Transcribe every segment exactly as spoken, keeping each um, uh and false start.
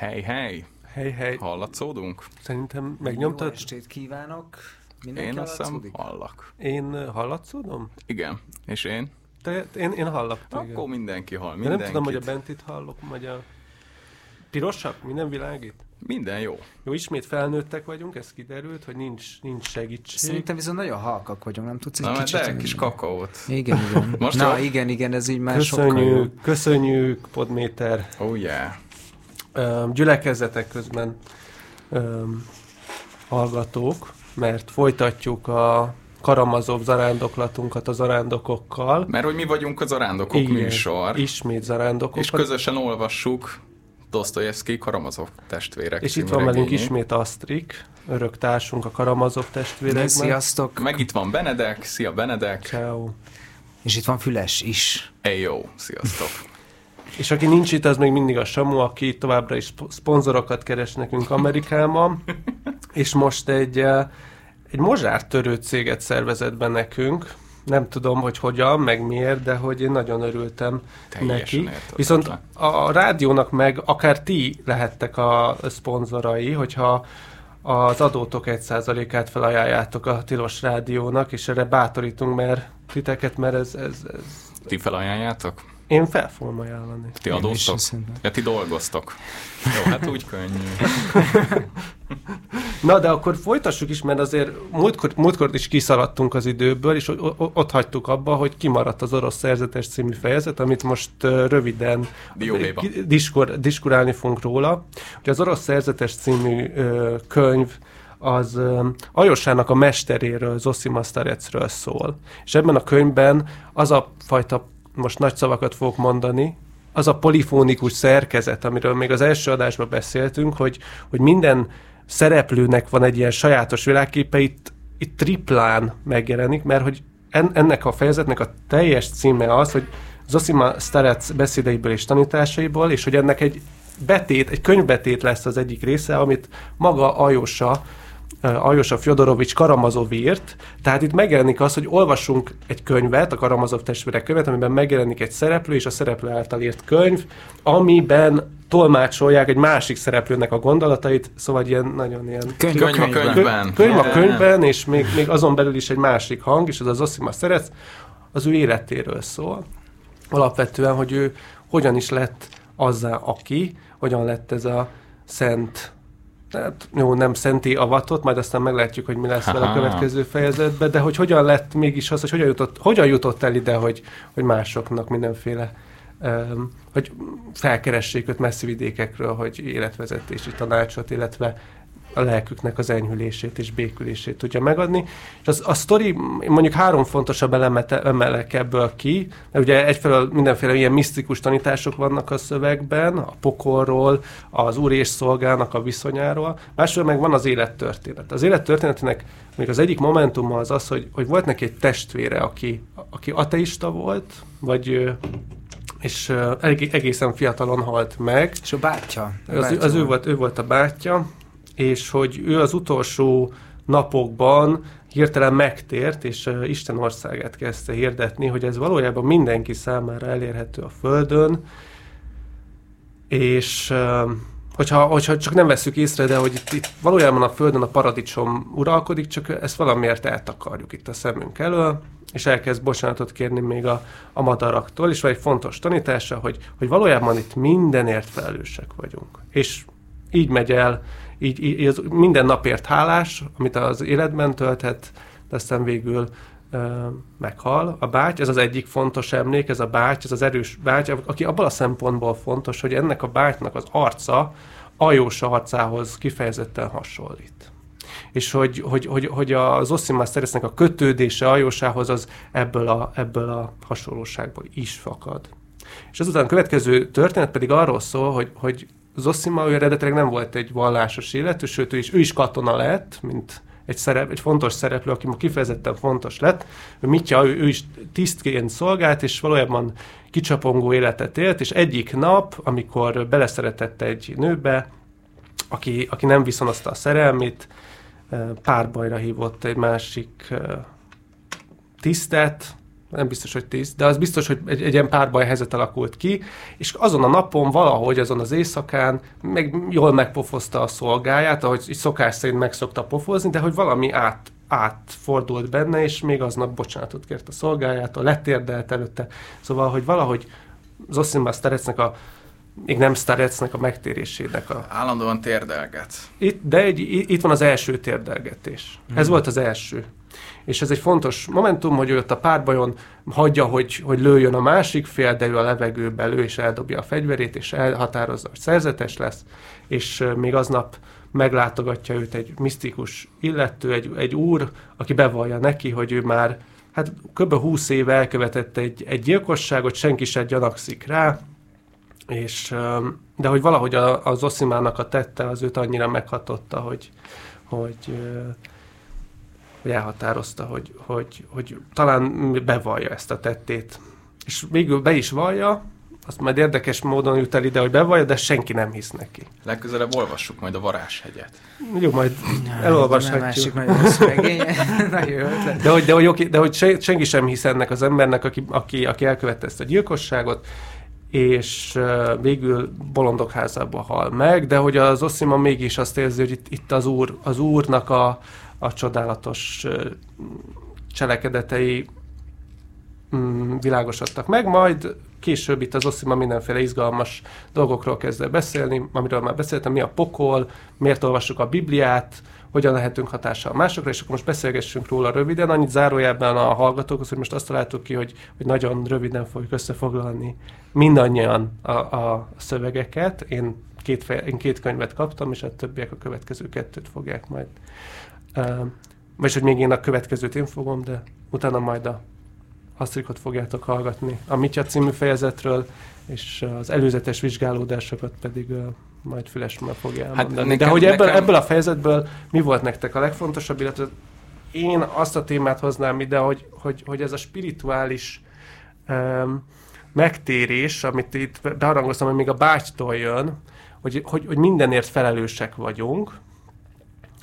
Hej, hej! Hej, hej! Hallatszódunk? Szerintem megnyomtad. Jó estét kívánok! Mindenki én hallatszódik? Azt hiszem hallak. Én hallatszódom? Igen. És én? Te, én, én hallak. Téged. Akkor mindenki hall. Mindenkit. Nem tudom, hogy a bentit hallok, vagy a pirosak? Minden világít? Minden jó. Jó, ismét felnőttek vagyunk, ez kiderült, hogy nincs, nincs segítség. Szerintem viszont nagyon halkak vagyunk, nem tudsz egy na, kicsit... Na, kis kakaót. Igen, igen. Most na, jól? Igen, igen, ez így már köszönjük, sokkal jó. Köszönjük, Podméter. Oh, yeah. Um, gyülekezzetek közben um, hallgatók, mert folytatjuk a Karamazov zarándoklatunkat a zarándokokkal. Mert hogy mi vagyunk a zarándokok igen, műsor. Ismét zarándokok. És közösen olvassuk Dosztojevszkij Karamazov testvérek. És itt van velünk ismét Asztrik, örök társunk a Karamazov testvérekben. Sziasztok! Meg itt van Benedek, szia Benedek! Ciao. És itt van Füles is. Ej, jó, sziasztok! És aki nincs itt, az még mindig a Samu, aki továbbra is szponzorokat keres nekünk Amerikában. És most egy, egy mozsártörő céget szervezett be nekünk. Nem tudom, hogy hogyan, meg miért, de hogy én nagyon örültem teljesen neki. Viszont a, a rádiónak meg akár ti lehettek a szponzorai, hogyha az adótok egy százalékát felajánljátok a Tilos Rádiónak, és erre bátorítunk mert titeket, mert ez... ez, ez... Ti felajánljátok? Én fel fogom ajánlani. Ti adóztok? Ja, ti dolgoztok. Jó, hát úgy könnyű. Na, de akkor folytassuk is, mert azért múltkor, múltkor is kiszaladtunk az időből, és ott hagytuk abba, hogy kimaradt az orosz szerzetes című fejezet, amit most röviden diskur, diskurálni fogunk róla. Ugye az orosz szerzetes című könyv az Aljosának a mesteréről, Zoszima Starecről szól. És ebben a könyvben az a fajta most nagy szavakat fogok mondani, az a polifónikus szerkezet, amiről még az első adásban beszéltünk, hogy, hogy minden szereplőnek van egy ilyen sajátos világképe, itt, itt triplán megjelenik, mert hogy en, ennek a fejezetnek a teljes címe az, hogy Zoszima Starec beszédeiből és tanításaiból, és hogy ennek egy betét, egy könyvbetét lesz az egyik része, amit maga Aljosa, Aljosa Fjodorovics Karamazov írt, tehát itt megjelenik az, hogy olvasunk egy könyvet, a Karamazov testvérek könyvet, amiben megjelenik egy szereplő, és a szereplő által írt könyv, amiben tolmácsolják egy másik szereplőnek a gondolatait, szóval ilyen nagyon ilyen... Könyv a könyvben. Könyv a könyvben, és még, még azon belül is egy másik hang, és az a Zoszima Starec, az ő életéről szól. Alapvetően, hogy ő hogyan is lett azzá, aki, hogyan lett ez a szent... Hát, jó, nem szenti avatott, majd aztán meglátjuk, hogy mi lesz vele a következő fejezetben, de hogy hogyan lett mégis az, hogy hogyan jutott, hogyan jutott el ide, hogy, hogy másoknak mindenféle, um, hogy felkeressék őt messzi vidékekről, hogy életvezetési tanácsot, illetve a lelküknek az enyhülését és békülését tudja megadni. És az, a sztori mondjuk három fontosabb elemet emelek ebből ki, mert ugye egyfelől mindenféle ilyen misztikus tanítások vannak a szövegben, a pokolról, az úr és szolgának a viszonyáról, másról meg van az élettörténet. Az élettörténetének mondjuk az egyik momentuma az az, hogy, hogy volt neki egy testvére, aki, aki ateista volt, vagy... és egészen fiatalon halt meg. És a bátyja. A az, bátyja. Az ő volt, ő volt a bátyja, és hogy ő az utolsó napokban hirtelen megtért, és Isten országát kezdte hirdetni, hogy ez valójában mindenki számára elérhető a Földön, és hogyha, hogyha csak nem vesszük észre, de hogy itt, itt valójában a Földön a paradicsom uralkodik, csak ezt valamiért eltakarjuk itt a szemünk elől, és elkezd bocsánatot kérni még a, a madaraktól, és van egy fontos tanítása, hogy, hogy valójában itt mindenért felelősek vagyunk. És így megy el, így, így az minden napért hálás, amit az életben tölthet, de aztán végül uh, meghal. A báty, ez az egyik fontos emlék, ez a báty, ez az erős báty, aki abban a szempontból fontos, hogy ennek a bátynak az arca Aljosa arcához kifejezetten hasonlít. És hogy, hogy, hogy, hogy a Zoszima Starecnek a kötődése Aljosához az ebből a, ebből a hasonlóságból is fakad. És azután a következő történet pedig arról szól, hogy, hogy Zoszima, ő eredetileg nem volt egy vallásos életű, sőt, ő is, ő is katona lett, mint egy, szerep, egy fontos szereplő, aki ma kifejezetten fontos lett. Ő Mitya, ő, ő is tisztként szolgált, és valójában kicsapongó életet élt, és egyik nap, amikor beleszeretett egy nőbe, aki, aki nem viszonozta a szerelmét, párbajra hívott egy másik tisztet, nem biztos, hogy tíz, de az biztos, hogy egy, egy ilyen párbaj helyzet alakult ki, és azon a napon valahogy azon az éjszakán meg, jól megpofozta a szolgáját, ahogy szokás szerint meg szokta pofozni, de hogy valami át, átfordult benne, és még aznap bocsánatot kért a szolgájától, letérdelt előtte. Szóval, hogy valahogy Zoszima Szterecnek a még nem Szterecnek a megtérésének a... Állandóan térdelget. Itt, de egy, itt van az első térdelgetés. Hmm. Ez volt az első. És ez egy fontos momentum, hogy ő ott a párbajon hagyja, hogy, hogy lőjön a másik fél, de ő a levegőbe lő, és eldobja a fegyverét, és elhatározza, hogy szerzetes lesz, és még aznap meglátogatja őt egy misztikus illető, egy, egy úr, aki bevallja neki, hogy ő már hát kb. húsz éve elkövetett egy, egy gyilkosságot, senki sem gyanakszik rá, és, de hogy valahogy a, a Zoszimának a tette az őt annyira meghatotta, hogy... hogy hogy elhatározta, hogy, hogy, hogy talán bevallja ezt a tettét. És végül be is vallja, azt majd érdekes módon jut el ide, hogy bevallja, de senki nem hisz neki. Legközelebb olvassuk majd a Varázshegyet. Jó, majd elolvashatjuk. Nem másik de, hogy, de, hogy, de hogy senki sem hisz ennek az embernek, aki, aki, aki elkövette ezt a gyilkosságot, és végül bolondok házába hal meg, de hogy az Zoszima mégis azt érzi, hogy itt, itt az, úr, az úrnak a a csodálatos cselekedetei világosodtak meg, majd később itt az Zoszima mindenféle izgalmas dolgokról kezd el beszélni, amiről már beszéltem, mi a pokol, miért olvassuk a Bibliát, hogyan lehetünk hatással másokra, és akkor most beszélgessünk róla röviden, annyit zárójelben a hallgatókhoz, hogy most azt találtuk ki, hogy, hogy nagyon röviden fogjuk összefoglalni mindannyian a, a szövegeket. Én két, fej, én két könyvet kaptam, és a többiek a következő kettőt fogják majd. Uh, vagyis, hogy még én a következőt én fogom, de utána majd a Asztrikot fogjátok hallgatni a Mitya című fejezetről, és az előzetes vizsgálódásokat pedig uh, majd Fülesmel fogja elmondani. Hát nekem, de hogy ebből, nekem... ebből a fejezetből mi volt nektek a legfontosabb, illetve én azt a témát hoznám ide, hogy, hogy, hogy ez a spirituális um, megtérés, amit itt beharangoztam, hogy még a bátytól jön, hogy, hogy, hogy mindenért felelősek vagyunk,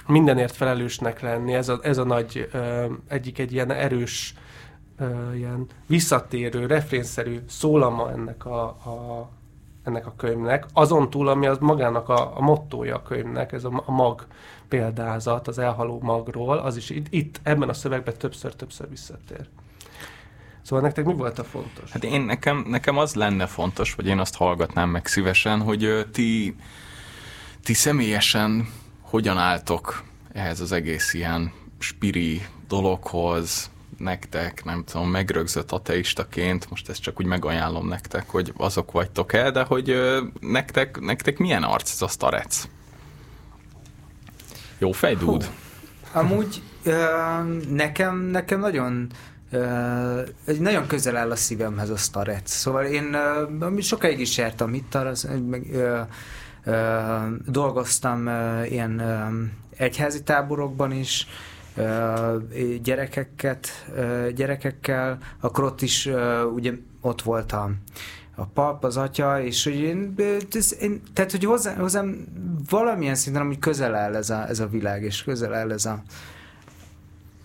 mindenért felelősnek lenni, ez a, ez a nagy, ö, egyik egy ilyen erős, ö, ilyen visszatérő, refrénszerű szólama ennek a, a, ennek a könyvnek. Azon túl, ami az magának a, a mottója a könyvnek, ez a, a mag példázat, az elhaló magról, az is itt, itt ebben a szövegben többször-többször visszatér. Szóval nektek mi volt a fontos? Hát én nekem, nekem az lenne fontos, vagy én azt hallgatnám meg szívesen, hogy ö, ti, ti személyesen hogyan álltok ehhez az egész ilyen spiri dologhoz, nektek, nem tudom, megrögzött ateistaként, most ezt csak úgy megajánlom nektek, hogy azok vagytok-e, de hogy ö, nektek, nektek milyen arc ez a starec? Jó fejdúd? Amúgy ö, nekem, nekem nagyon Uh, nagyon közel áll a szívemhez a starec. Szóval én uh, sokáig is jártam itt, az, meg, uh, uh, dolgoztam uh, ilyen uh, egyházi táborokban is, uh, gyerekeket, uh, gyerekekkel, akkor ott is uh, ugye ott voltam. A pap, az atya, és hogy én, ez, én tehát, hogy hozzá, hozzám valamilyen szinten amúgy közel áll ez a, ez a világ, és közel áll ez a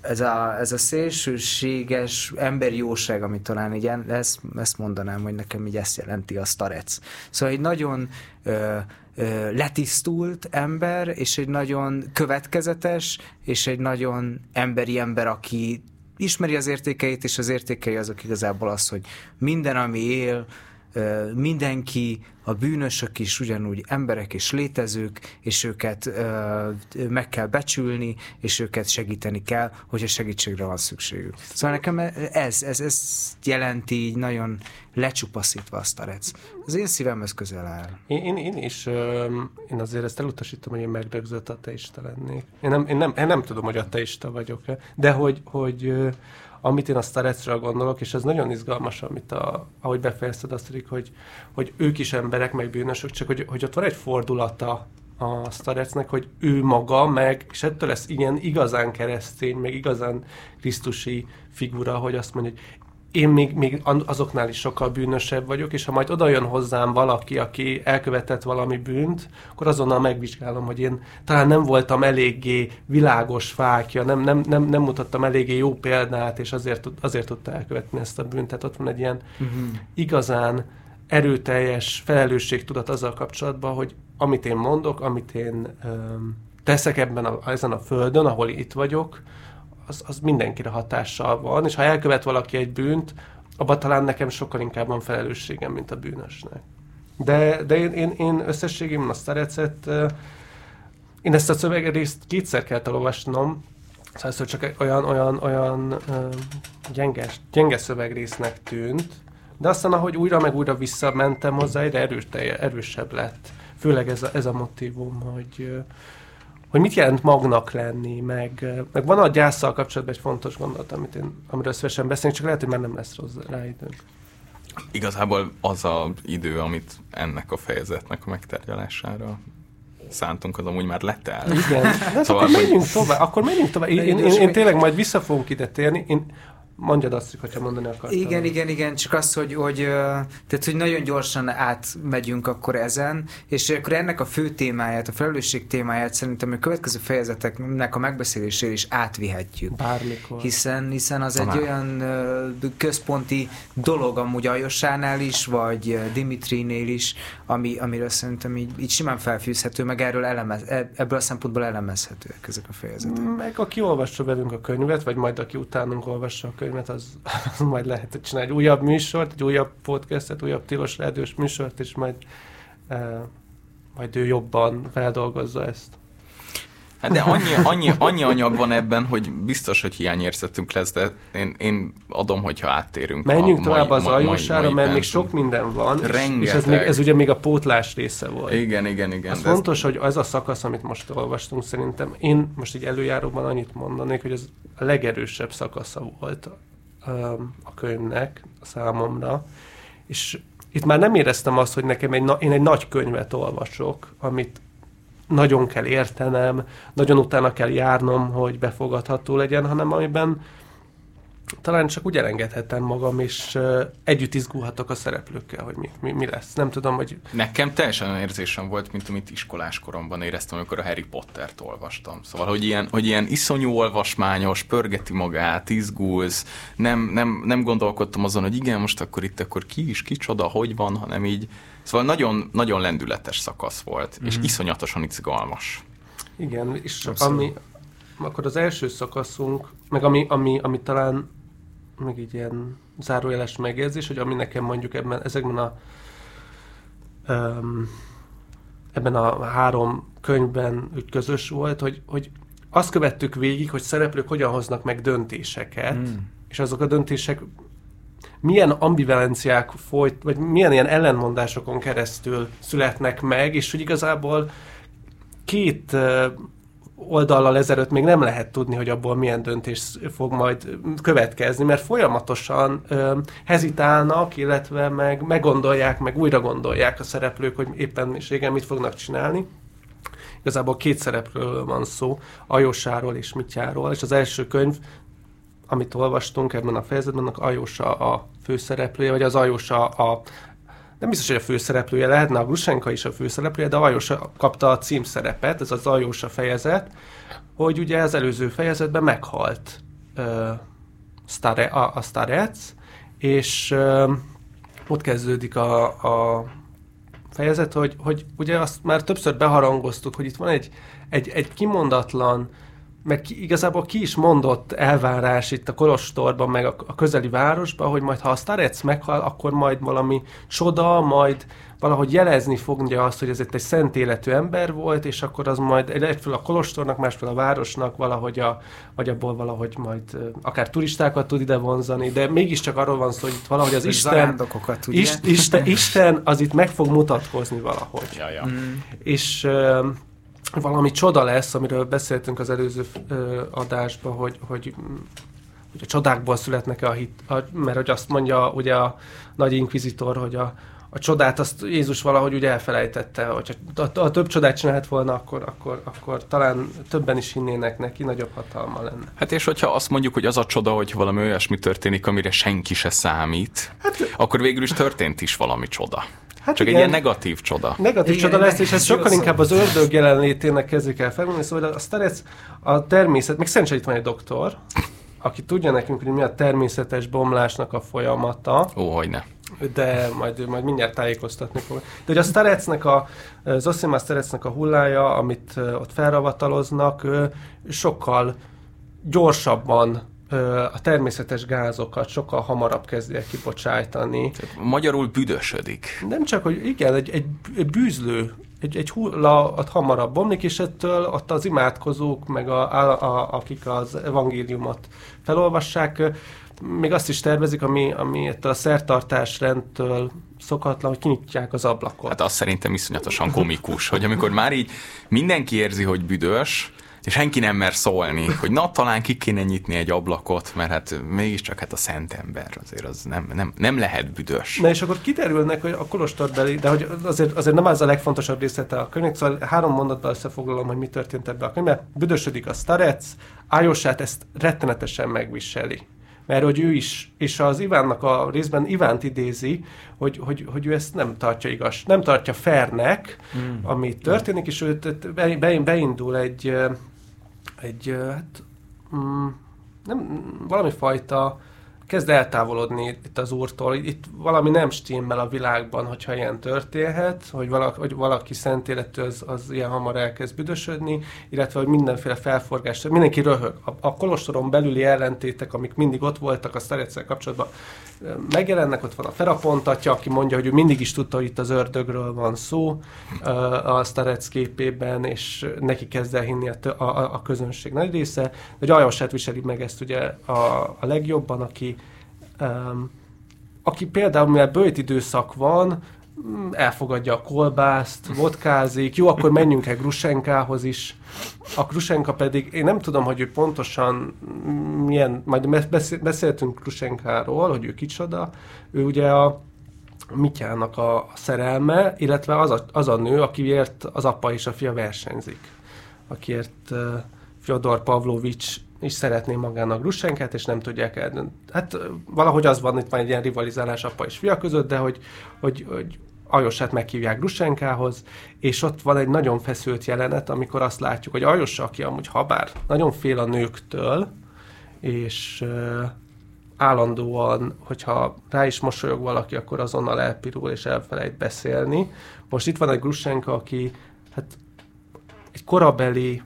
Ez a, ez a szélsőséges emberi jóság, amit talán így ezt, ezt mondanám, hogy nekem így ezt jelenti a starec. Szóval egy nagyon ö, ö, letisztult ember, és egy nagyon következetes, és egy nagyon emberi ember, aki ismeri az értékeit, és az értékei azok igazából az, hogy minden, ami él, ö, mindenki, a bűnösök is ugyanúgy emberek és létezők, és őket ö, meg kell becsülni, és őket segíteni kell, hogyha segítségre van szükségük. Szóval nekem ez, ez, ez jelenti így nagyon lecsupaszítva a starec. Az én szívemhez közel áll. Én, én is, ö, én azért ezt elutasítom, hogy én megrögzött ateista lennék. Én nem, én nem, én nem tudom, hogy ateista vagyok-e, de hogy, hogy ö, amit én a starecről gondolok, és ez nagyon izgalmas, amit a, ahogy befejezted, Asztrik, hogy, hogy ők is emberek, emberek, meg bűnösök, csak hogy, hogy ott van egy fordulata a starecnek, hogy ő maga, meg, és ettől lesz ilyen igazán keresztény, meg igazán krisztusi figura, hogy azt mondja, hogy én még, még azoknál is sokkal bűnösebb vagyok, és ha majd oda jön hozzám valaki, aki elkövetett valami bűnt, akkor azonnal megvizsgálom, hogy én talán nem voltam eléggé világos fákja, nem, nem, nem, nem mutattam eléggé jó példát, és azért, azért tudta elkövetni ezt a bűnt. Tehát ott van egy ilyen uh-huh. igazán erőteljes felelősségtudat azzal kapcsolatban, hogy amit én mondok, amit én öm, teszek ebben a, ezen a földön, ahol itt vagyok, Az, az mindenkire hatással van, és ha elkövet valaki egy bűnt, abban talán nekem sokkal inkább van felelősségem, mint a bűnösnek. De, de én, én, én összességében azt a recept, én ezt a szövegrészt kétszer kellett elolvasnom, szóval csak olyan, olyan, olyan gyenges, gyenge szövegrésznek tűnt, de aztán, ahogy újra meg újra visszamentem hozzá, egyre erős, erősebb lett. Főleg ez a, ez a motívum, hogy... hogy mit jelent magnak lenni, meg, meg van a gyászsal kapcsolatban egy fontos gondolat, amit én, amiről szívesen beszélünk, csak lehet, hogy már nem lesz rá időnk. Igazából az az idő, amit ennek a fejezetnek a megtárgyalására szántunk, az amúgy már letelt. Igen, szóval, akkor menjünk tovább, akkor menjünk tovább. Én, én, én, én tényleg majd vissza fogunk ide térni. Én, mondjad azt, hogyha mondani akartam. Igen, igen, igen, csak az, hogy, hogy, tehát, hogy nagyon gyorsan átmegyünk akkor ezen, és akkor ennek a fő témáját, a felelősség témáját szerintem a következő fejezeteknek a megbeszélésére is átvihetjük. Bármikor. Hiszen, hiszen az Tamár. Egy olyan központi dolog amúgy Aljossánál is, vagy Dimitrinél is, ami, amiről szerintem így, így simán felfűzhető, meg erről elemez, ebből a szempontból elemezhetőek ezek a fejezetek. Meg aki olvassa velünk a könyvet, vagy majd aki utánunk olvassa a könyvet, mert az, az majd lehet csinálni egy újabb műsort, egy újabb podcastet, újabb Tilos Rádiós műsort, és majd, e, majd ő jobban feldolgozza ezt. Hát de annyi, annyi, annyi anyag van ebben, hogy biztos, hogy hiányérzetünk lesz, de én, én adom, hogyha áttérünk. Menjünk a tovább mai, az Aljosára, mert bent. Még sok minden van, rengeteg. És ez, még, ez ugye még a pótlás része volt. Igen, igen, igen. Az fontos, ez... hogy az a szakasz, amit most olvastunk, szerintem én most így előjáróban annyit mondanék, hogy ez a legerősebb szakasza volt a könyvnek, a számomra, és itt már nem éreztem azt, hogy nekem egy, én egy nagy könyvet olvasok, amit nagyon kell értenem, nagyon utána kell járnom, hogy befogadható legyen, hanem amiben talán csak úgy elengedhetem magam, és uh, együtt izgulhatok a szereplőkkel, hogy mi, mi, mi lesz. Nem tudom, hogy... Nekem teljesen olyan érzésem volt, mint amit iskolás koromban éreztem, amikor a Harry Pottert olvastam. Szóval, hogy ilyen, hogy ilyen iszonyú olvasmányos, pörgeti magát, izgulsz, nem, nem, nem gondolkodtam azon, hogy igen, most akkor itt akkor ki is, kicsoda, hogy van, hanem így... Szóval nagyon, nagyon lendületes szakasz volt, mm-hmm. és iszonyatosan izgalmas. Igen, és ami, akkor az első szakaszunk, meg ami, ami, ami talán még így ilyen zárójeles megjegyzés, hogy ami nekem mondjuk ebben, ezekben a um, ebben a három könyvben úgy közös volt, hogy, hogy azt követtük végig, hogy szereplők hogyan hoznak meg döntéseket, mm. és azok a döntések milyen ambivalenciák folyt, vagy milyen ilyen ellenmondásokon keresztül születnek meg, és hogy igazából két oldallal ezelőtt még nem lehet tudni, hogy abból milyen döntés fog majd következni, mert folyamatosan ö, hezitálnak, illetve meg meggondolják, meg újra gondolják a szereplők, hogy éppen és igen, mit fognak csinálni. Igazából két szereplőről van szó, Aljosáról és Mityáról, és az első könyv, amit olvastunk ebben a fejezetben, annak Aljosa a főszereplője, vagy az Aljosa a... Nem biztos, hogy a főszereplője lehetne, a Grushenka is a főszereplője, de Aljosa kapta a címszerepet, ez az Aljosa fejezet, hogy ugye az előző fejezetben meghalt ö, stare, a, a starec, és ö, ott kezdődik a, a fejezet, hogy, hogy ugye azt már többször beharangoztuk, hogy itt van egy, egy, egy kimondatlan, mert ki, igazából ki is mondott elvárás itt a kolostorban, meg a, a közeli városban, hogy majd ha a starec meghal, akkor majd valami csoda, majd valahogy jelezni fogja azt, hogy ez itt egy szent életű ember volt, és akkor az majd egyfelől a kolostornak, másfél a városnak valahogy, a, vagy abból valahogy majd akár turistákat tud ide vonzani, de mégiscsak arról van szó, hogy itt valahogy az Isten, Ist, Isten, Isten az itt meg fog mutatkozni valahogy. Ja, ja. Mm. És... valami csoda lesz, amiről beszéltünk az előző ö, adásban, hogy, hogy, hogy a csodákból születnek-e a hit, a, mert hogy azt mondja ugye a nagy inkvizitor, hogy a, a csodát azt Jézus valahogy úgy elfelejtette, hogy ha a, a több csodát csinált volna, akkor, akkor, akkor talán többen is hinnének neki, nagyobb hatalma lenne. Hát és hogyha azt mondjuk, hogy az a csoda, hogy valami olyasmi történik, amire senki se számít, hát, akkor végül is történt is valami csoda. Hát csak igen, egy ilyen negatív csoda. Negatív igen, csoda lesz, és ez sokkal inkább az ördög jelenlétének kezdik el felmondani, szóval a szterec, a természet, meg szerencsére itt van egy doktor, aki tudja nekünk, hogy mi a természetes bomlásnak a folyamata. Ó, hogyne. De majd, majd mindjárt tájékoztatni fog. De hogy a szterecnek, a Zoszima szterecnek a hullája, amit ott felravatoloznak, sokkal gyorsabban a természetes gázokat sokkal hamarabb kezdje kibocsájtani. Magyarul büdösödik. Nem csak, hogy igen, egy, egy, egy bűzlő, egy, egy hulla ott hamarabb bomlik, és ettől ott az imádkozók, meg a, a, a, akik az evangéliumot felolvassák, még azt is tervezik, ami, ami ettől a szertartás rendtől szokatlan, hogy kinyitják az ablakot. Hát az szerintem iszonyatosan komikus, hogy amikor már így mindenki érzi, hogy büdös, és senki nem mer szólni, hogy na, talán ki kéne nyitni egy ablakot, mert hát mégiscsak hát a szent ember azért az nem, nem, nem lehet büdös. Na és akkor kiderülnek, hogy a kolostorbeli, de hogy azért, azért nem az a legfontosabb részlete a könyvnek, szóval három mondatban összefoglalom, hogy mi történt ebben a könyvben. Büdösödik a starec, Ájosát ezt rettenetesen megviseli. Mert hogy ő is, és az Ivánnak a részben Ivánt idézi, hogy, hogy, hogy ő ezt nem tartja igaz, nem tartja fairnek, mm. ami történik, és ő beindul egy egy, hát, mm, nem, valami fajta, kezd eltávolodni itt az Úrtól, itt valami nem stimmel a világban, hogyha ilyen történhet, hogy valaki, hogy valaki szent élettől az, az ilyen hamar elkezd büdösödni, illetve hogy mindenféle felforgás, mindenki röhög. A, a kolostoron belüli ellentétek, amik mindig ott voltak a sztereccel kapcsolatban, megjelennek, ott van a Ferapont atya, aki mondja, hogy ő mindig is tudta, hogy itt az ördögről van szó a szterec képében, és neki kezd el hinni a, a, a közönség nagy része, de Ájosát viseli meg ezt ugye a, a legjobban, aki Um, aki például, mivel böjt időszak van, elfogadja a kolbászt, vodkázik, jó, akkor menjünk el Grushenkához is. A Grushenka pedig, én nem tudom, hogy ő pontosan milyen, majd beszéltünk Grushenkáról, hogy ő kicsoda, ő ugye a Mityának a szerelme, illetve az a, az a nő, akiért az apa és a fia versenyzik, akiért uh, Fjodor Pavlovics és szeretné magának Grushenkát, és nem tudják eldönteni. Hát valahogy az van, itt van egy ilyen rivalizálás apa és fia között, de hogy, hogy, hogy Ájosát meghívják Grushenkához, és ott van egy nagyon feszült jelenet, amikor azt látjuk, hogy Ájosa, aki amúgy habár nagyon fél a nőktől, és uh, állandóan, hogyha rá is mosolyog valaki, akkor azonnal elpirul és elfelejt beszélni. Most itt van egy Grushenka, aki hát egy korabeli,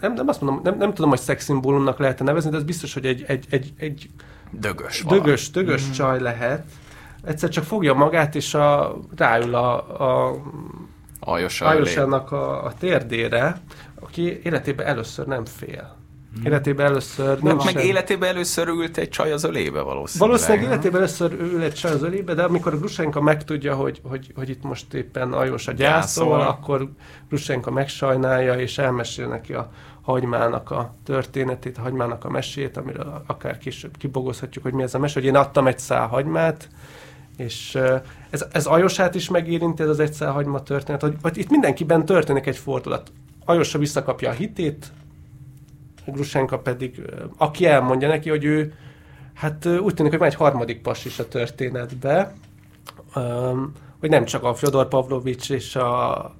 Nem, nem azt mondom, nem, nem tudom, hogy szexszimbólumnak lehet-e nevezni, de ez biztos, hogy egy, egy, egy, egy dögös, dögös, dögös mm. csaj lehet. Egyszer csak fogja magát, és a, ráül a, a Ájosának a, a térdére, aki életében először nem fél. Mm. Életében először nem Meg sem... életében először ült egy csaj az ölébe valószínűleg. Valószínűleg életében először ült egy csaj az ölébe, de amikor a Grushenka megtudja, hogy, hogy, hogy itt most éppen Ájosa gyászol, akkor Grushenka megsajnálja, és elmesél neki a hagymának a történetét, a hagymának a mesét, amiről akár később kibogozhatjuk, hogy mi ez a mese, hogy én adtam egy szál hagymát, és ez, ez Ájosát is megérinti, ez az egy szál hagyma történet, hogy, hogy itt mindenkiben történik egy fordulat. Ájosa visszakapja a hitét, Grushenka pedig, aki elmondja neki, hogy ő, hát úgy tűnik, hogy már egy harmadik pas is a történetbe, hogy nem csak a Fjodor Pavlovics és a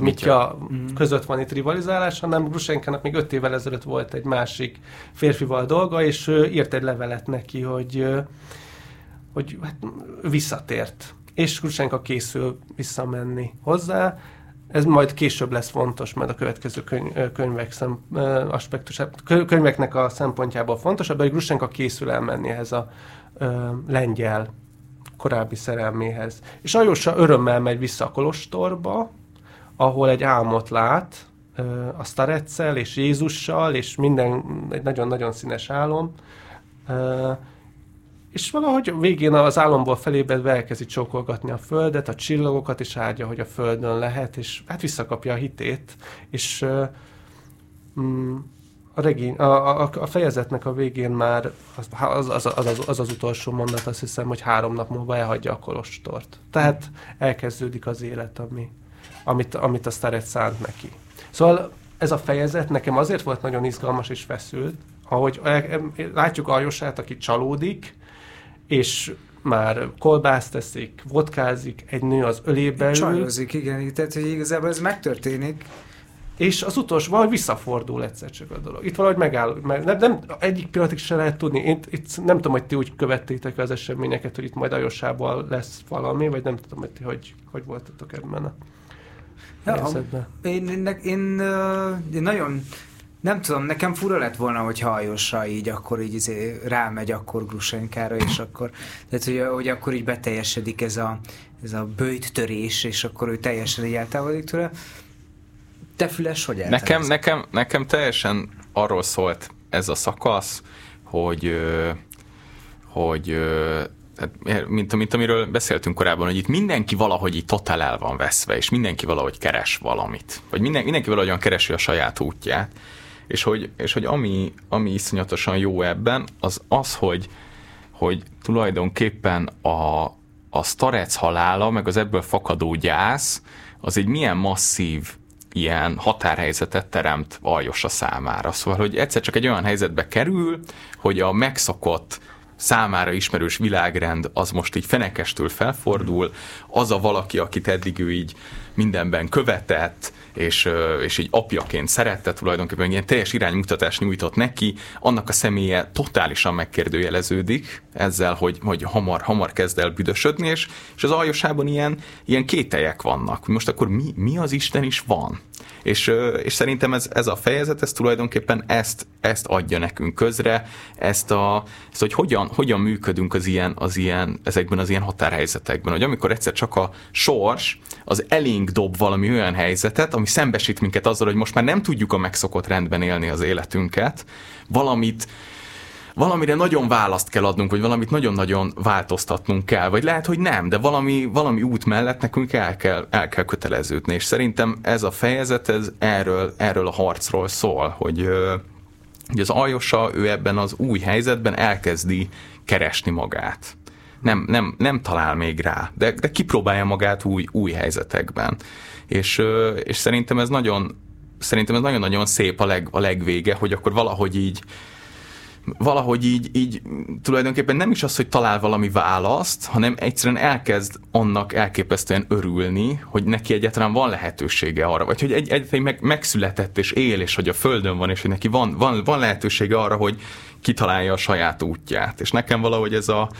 Mitya mm. között van itt rivalizálás, hanem Grushenkának még öt évvel ezelőtt volt egy másik férfival dolga, és írt egy levelet neki, hogy, hogy hát, visszatért. És Grushenka készül visszamenni hozzá. Ez majd később lesz fontos, mert a következő könyv, könyvek szem, aspektus, könyveknek a szempontjából fontosabb, hogy Grushenka készül elmenni ehhez a ö, lengyel korábbi szerelméhez. És Ájosa örömmel megy vissza a kolostorba, ahol egy álmot lát ö, a sztareccel és Jézussal, és minden egy nagyon-nagyon színes álom. Ö, És valahogy végén az álomból felébredve elkezdi csókolgatni a földet, a csillagokat, és árja, hogy a földön lehet, és hát visszakapja a hitét, és uh, a, regény, a, a, a fejezetnek a végén már az az, az, az, az az utolsó mondat, azt hiszem, hogy három nap múlva elhagyja a kolostort. Tehát elkezdődik az élet, ami, amit, amit a Sztárec szánt neki. Szóval ez a fejezet nekem azért volt nagyon izgalmas és feszült, ahogy látjuk Aljosát, aki csalódik, és már kolbászt teszik, vodkázik, egy nő az ölébe ül. Csajozik, igen, tehát hogy igazából ez megtörténik. És az utolsó, valahogy visszafordul egyszer csak a dolog. Itt valahogy megáll, mert nem, nem, egyik pillanatig se lehet tudni. Én, itt nem tudom, hogy ti úgy követtétek az eseményeket, hogy itt majd Aljosával lesz valami, vagy nem tudom, hogy ti hogy, hogy voltatok ebben a ja, én, én, én, én nagyon... Nem tudom, nekem fura lett volna, hogy Aljosra így, akkor így izé rámegy akkor Grushenkára, és akkor, tehát, hogy, hogy akkor így beteljesedik ez a, ez a böjttörés, és akkor ő teljesen így eltávolodik tőle. Te Füles, hogy eltávolodik? Nekem, nekem, nekem teljesen arról szólt ez a szakasz, hogy, hogy mint, mint amiről beszéltünk korábban, hogy itt mindenki valahogy így totál el van veszve, és mindenki valahogy keres valamit. Vagy minden, mindenki valahogyan keresi a saját útját. És hogy, és hogy ami, ami iszonyatosan jó ebben, az az, hogy, hogy tulajdonképpen a, a Sztarec halála, meg az ebből fakadó gyász, az egy milyen masszív ilyen határhelyzetet teremt Aljosa számára. Szóval, hogy egyszer csak egy olyan helyzetbe kerül, hogy a megszokott számára ismerős világrend az most így fenekestül felfordul, az a valaki, akit eddig ő így mindenben követett, és, és így apjaként szerette, tulajdonképpen ilyen teljes iránymutatást nyújtott neki, annak a személye totálisan megkérdőjeleződik ezzel, hogy, hogy hamar, hamar kezd el büdösödni, és, és az Aljosában ilyen, ilyen kételyek vannak. Most akkor mi, mi az Isten is van? És, és szerintem ez, ez a fejezet, ez tulajdonképpen ezt, ezt adja nekünk közre, ezt, a, ezt hogy hogyan, hogyan működünk az ilyen, az ilyen, ezekben az ilyen határhelyzetekben, hogy amikor egyszer csak a sors az elénk dob valami olyan helyzetet, ami szembesít minket azzal, hogy most már nem tudjuk a megszokott rendben élni az életünket, valamit, valamire nagyon választ kell adnunk, vagy valamit nagyon-nagyon változtatnunk kell, vagy lehet, hogy nem, de valami, valami út mellett nekünk el kell, el kell köteleződni, és szerintem ez a fejezet ez erről, erről a harcról szól, hogy, hogy az Aljosa, ő ebben az új helyzetben elkezdi keresni magát. Nem, nem, nem talál még rá, de, de kipróbálja magát új, új helyzetekben. És, és szerintem ez nagyon, szerintem ez nagyon-nagyon szép a, leg, a legvége, hogy akkor valahogy így valahogy így, így tulajdonképpen nem is az, hogy talál valami választ, hanem egyszerűen elkezd annak elképesztően örülni, hogy neki egyáltalán van lehetősége arra, vagy hogy egy, egyáltalán meg, megszületett és él, és hogy a földön van, és hogy neki van, van, van lehetősége arra, hogy kitalálja a saját útját. És nekem valahogy ez a,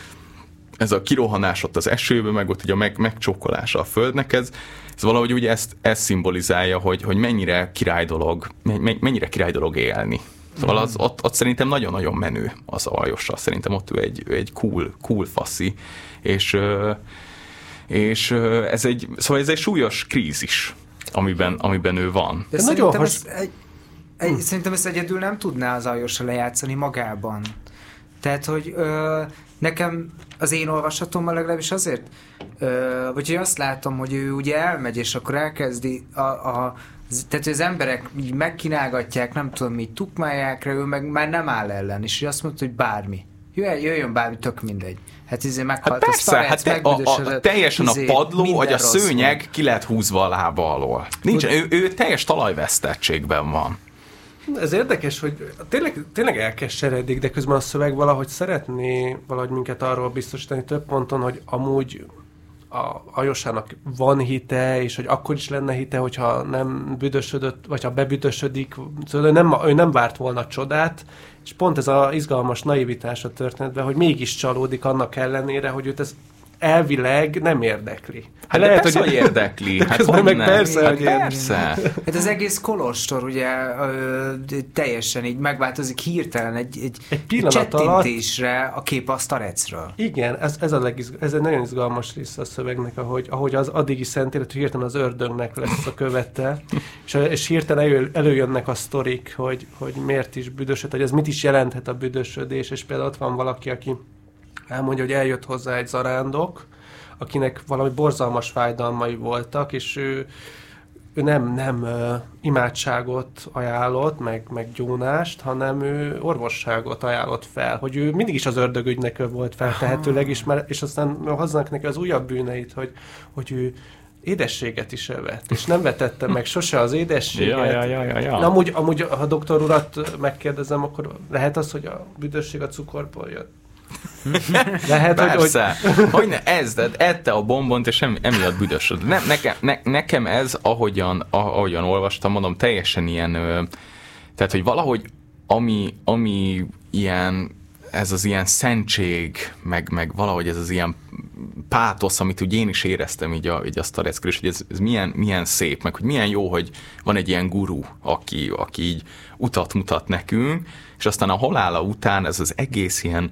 ez a kirohanás ott az esőbe, meg ott ugye a meg, megcsókolása a földnek, ez, ez valahogy úgy ezt, ezt szimbolizálja, hogy, hogy mennyire király dolog, mennyire király dolog élni. Szóval az, ott, ott szerintem nagyon-nagyon menő az Aljosa, szerintem ott ő egy, egy cool, cool faszi, és, és ez, egy, szóval ez egy súlyos krízis, amiben, amiben ő van. De szerintem, nagyon has... ezt, egy, egy, hm. szerintem ezt egyedül nem tudná az Aljosa lejátszani magában. Tehát, hogy ö, nekem az én olvasatommal legalábbis azért, ö, vagy hogy azt látom, hogy ő ugye elmegy, és akkor elkezdi a... a tehát az emberek így megkínálgatják, nem tudom mi, tukmálják rá, ő meg már nem áll ellen, és ő azt mondta, hogy bármi. Jöjjön, jöjjön bármi, tök mindegy. Hát izé meghalt hát persze, a Sztarec, hát megbüdösödött. A, a, teljesen izé, a padló, vagy a szőnyeg van. Ki lehet húzva a lába alól. Nincs, ő, ő teljes talajvesztettségben van. Ez érdekes, hogy tényleg, tényleg elkeseredik, de közben a szöveg valahogy szeretné valahogy minket arról biztosítani több ponton, hogy amúgy... a Aljosának van hite, és hogy akkor is lenne hite, hogyha nem büdösödött, vagy ha bebüdösödik. Szóval ő nem, ő nem várt volna csodát, és pont ez az izgalmas naivitás a történetben, hogy mégis csalódik annak ellenére, hogy őt ez elvileg nem érdekli. Hát lehet, persze, hogy érdekli. Hát hogy meg persze, hát hogy persze. Hát az egész kolostor ugye ö, teljesen így megváltozik hirtelen egy, egy, egy pillanat csettintésre alatt... a kép a Sztarecről. Igen, ez, ez, a legiz, ez egy nagyon izgalmas része a szövegnek, ahogy, ahogy az addigi szentéletű hirtelen az ördögnek lesz a követte, és, és hirtelen elő, előjönnek a sztorik, hogy, hogy miért is büdösöd, hogy ez mit is jelenthet a büdösödés, és például ott van valaki, aki elmondja, hogy eljött hozzá egy zarándok, akinek valami borzalmas fájdalmai voltak, és ő ő nem, nem uh, imádságot ajánlott, meg, meg gyónást, hanem ő orvosságot ajánlott fel, hogy ő mindig is az ördögügynekő volt feltehetőleg, és, már, és aztán hozzanak neki az újabb bűneit, hogy, hogy ő édességet is evett, és nem vetette meg sose az édességet. Ja, ja, ja, ja, ja. Na, amúgy, amúgy, ha doktor urat megkérdezem, akkor lehet az, hogy a büdösség a cukorból jött? Lehet, persze. Hogy, hogy... hogy ne, ez, ette a bombont, és emiatt büdösöd. Ne, nekem, ne, nekem ez, ahogyan, ahogyan olvastam, mondom, teljesen ilyen, tehát, hogy valahogy ami, ami ilyen, ez az ilyen szentség, meg, meg valahogy ez az ilyen pátosz, amit úgy én is éreztem így a, így a Sztareckről, és hogy ez, ez milyen, milyen szép, meg hogy milyen jó, hogy van egy ilyen guru, aki, aki így utat mutat nekünk, és aztán a halála után ez az egész ilyen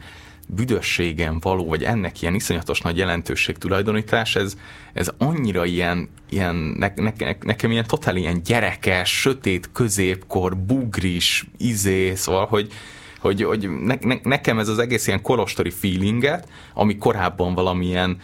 büdösségen való, vagy ennek ilyen iszonyatos nagy jelentőség tulajdonítás, ez, ez annyira ilyen, ilyen ne, ne, nekem ilyen totál ilyen gyerekes, sötét középkor, bugris, izé, szóval, hogy hogy, hogy ne, ne, nekem ez az egész ilyen kolostori feelinget, ami korábban valamilyen,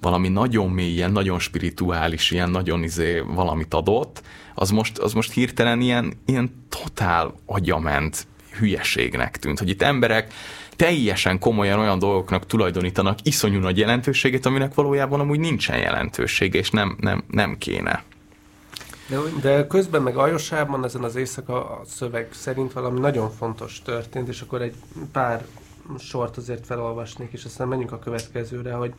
valami nagyon mély, ilyen nagyon spirituális, ilyen nagyon izé valamit adott, az most, az most hirtelen ilyen, ilyen totál agyament hülyeségnek tűnt, hogy itt emberek teljesen komolyan olyan dolgoknak tulajdonítanak iszonyú nagy jelentőséget, aminek valójában amúgy nincsen jelentősége, és nem, nem, nem kéne. De, de közben meg Aljosában ezen az éjszaka a szöveg szerint valami nagyon fontos történt, és akkor egy pár sort azért felolvasnék, és aztán menjünk a következőre, hogy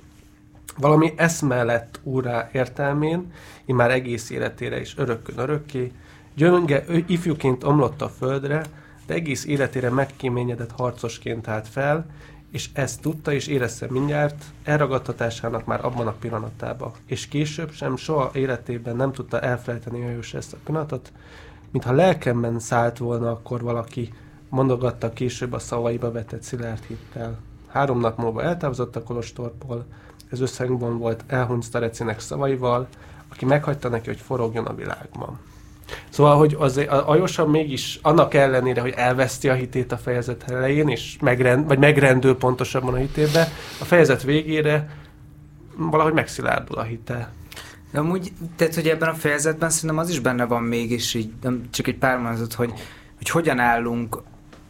valami eszme lett úrrá értelmén, immár egész életére is örökkön-örökké, gyönge ifjúként omlott a földre, de egész életére megkéményedett harcosként állt fel, és ezt tudta, és érezte mindjárt elragadtatásának már abban a pillanatában. És később sem, soha életében nem tudta elfelejteni Jajos ezt a pillanatot, mintha lelkemben szállt volna akkor valaki, mondogatta később a szavaiba vetett szilárd hittel. Három nap múlva eltávozott a kolostorból, ez összhangban volt elhunyt Sztarecinek szavaival, aki meghagyta neki, hogy forogjon a világban. Szóval, hogy az Aljosa mégis annak ellenére, hogy elveszti a hitét a fejezet elején, és megrend, vagy megrendül pontosabban a hitébe, a fejezet végére valahogy megszilárdul a hite. De amúgy, tehát, hogy ebben a fejezetben szerintem az is benne van mégis így, csak egy pár mondatot, hogy, hogy hogyan állunk,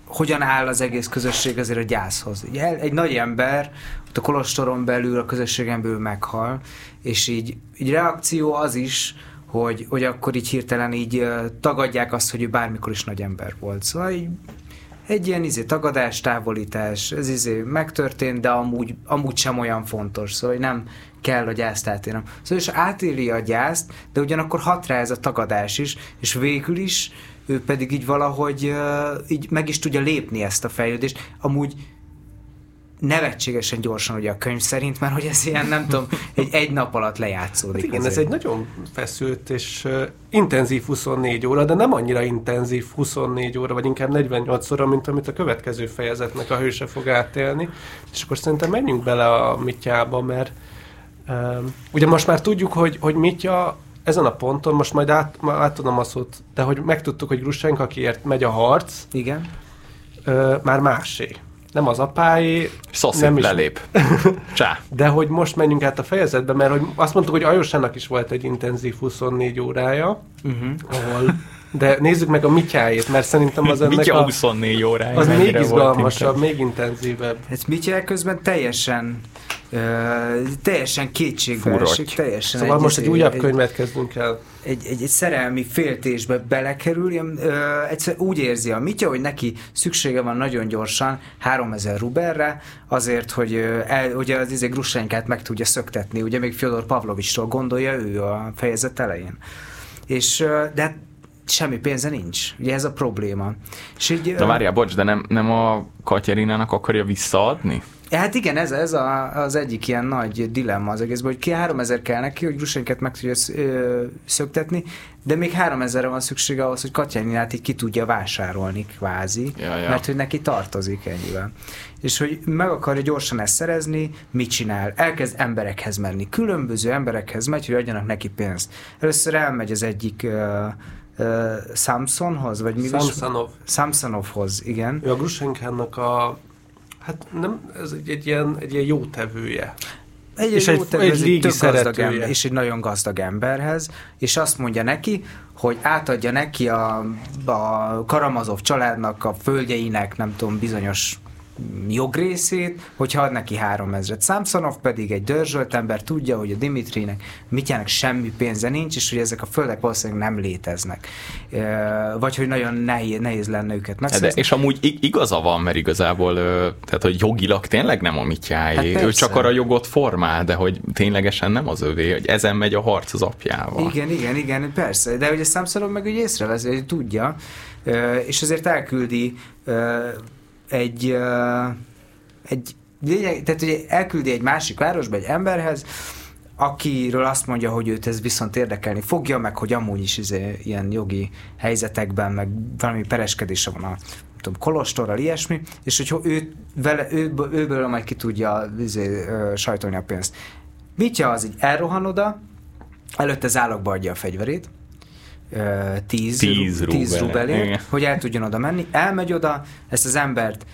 hogyan áll az egész közösség azért a gyászhoz. Egy, egy nagy ember, ott a kolostoron belül, a közösségen belül meghal, és így, így reakció az is, Hogy, hogy akkor így hirtelen így uh, tagadják azt, hogy ő bármikor is nagy ember volt. Szóval így, egy ilyen izé, tagadás, távolítás, ez izé megtörtént, de amúgy, amúgy sem olyan fontos, szóval nem kell a gyászt átélnem. Szóval és átéli a gyászt, de ugyanakkor hat rá ez a tagadás is, és végül is ő pedig így valahogy uh, így meg is tudja lépni ezt a fejlődést. Amúgy nevetségesen gyorsan ugye a könyv szerint, mert hogy ez ilyen, nem tudom, egy, egy nap alatt lejátszódik. Hát igen, azért. Ez egy nagyon feszült és uh, intenzív huszonnégy óra, de nem annyira intenzív huszonnégy óra, vagy inkább negyvennyolc óra, mint amit a következő fejezetnek a hőse fog átélni. És akkor szerintem menjünk bele a Mityába, mert uh, ugye most már tudjuk, hogy, hogy Mitya ezen a ponton, most majd át, átadom a szót, de hogy megtudtuk, hogy Grushenka, akiért megy a harc, igen. Uh, már másé. Nem az apáé, Szoszit nem is... lelép. Csá. De hogy most menjünk át a fejezetbe, mert hogy azt mondtuk, hogy Aljosának is volt egy intenzív huszonnégy órája, uh-huh. ahol... De nézzük meg a Mityájét, mert szerintem az ennek a... huszonnégy órája. Az még izgalmasabb, még intenzívebb. Ez Mitya közben teljesen... Uh, teljesen kétségbeesik, teljesen. Szóval egy, most egy újabb egy, könyvet kezdünk el. Egy, egy, egy szerelmi féltésbe belekerül, ilyen, ö, egyszer úgy érzi a Mitya, hogy neki szüksége van nagyon gyorsan háromezer ruberre, azért, hogy ö, el, ugye az izé Grushenkát meg tudja szöktetni, ugye még Fjodor Pavlovicsról gondolja ő a fejezet elején. És, ö, de semmi pénze nincs. Ugye ez a probléma. És így, de várjál, bocs, de nem, nem a Katyerinának akarja visszaadni? Hát igen, ez, ez a, az egyik ilyen nagy dilemma az egészben, hogy ki háromezer kell neki, hogy Grushenket meg tudja szöktetni, de még háromezerre van szüksége ahhoz, hogy Katjerinát így ki tudja vásárolni kvázi, ja, ja. mert hogy neki tartozik ennyivel. És hogy meg akarja gyorsan ezt szerezni, mit csinál? Elkezd emberekhez menni. Különböző emberekhez megy, hogy adjanak neki pénzt. Először elmegy az egyik uh, uh, Szamszonhoz, vagy mi Szamszonov. Szamszonovhoz, igen. Ő a Grushenkának a... Hát nem, ez egy, egy, ilyen, egy ilyen jótevője. egy, és egy, egy légi szeretője. Ember, és egy nagyon gazdag emberhez, és azt mondja neki, hogy átadja neki a, a Karamazov családnak, a földjeinek, nem tudom, bizonyos jogrészét, hogy ad neki három ezret. Szamszonov pedig egy dörzsölt ember, tudja, hogy a Dimitrinek, Mityának semmi pénze nincs, és hogy ezek a földek valószínűleg nem léteznek. Vagy hogy nagyon nehéz, nehéz lenne őket megszerezni. De, és amúgy igaza van, mert igazából tehát, hogy jogilag tényleg nem a Mityáé. Hát ő csak arra jogot formál, de hogy ténylegesen nem az övé, hogy ezen megy a harc az apjával. Igen, igen, igen, persze. De ugye Szamszonov meg úgy észrevesz, hogy tudja, és azért elküldi egy, uh, egy tehát ugye elküldi egy másik városba egy emberhez, akiről azt mondja, hogy őt ez viszont érdekelni fogja, meg hogy amúgy is izé, ilyen jogi helyzetekben, meg valami pereskedése van a tudom, kolostorral, ilyesmi, és hogyha ő, vele, ő, őből majd ki tudja izé, sajtolni a pénzt. Mitya az így elrohan oda, előtte zálogba adja a fegyverét, tíz, tíz, rú, tíz rubelért, hogy el tudjon oda menni. Elmegy oda, ezt az embert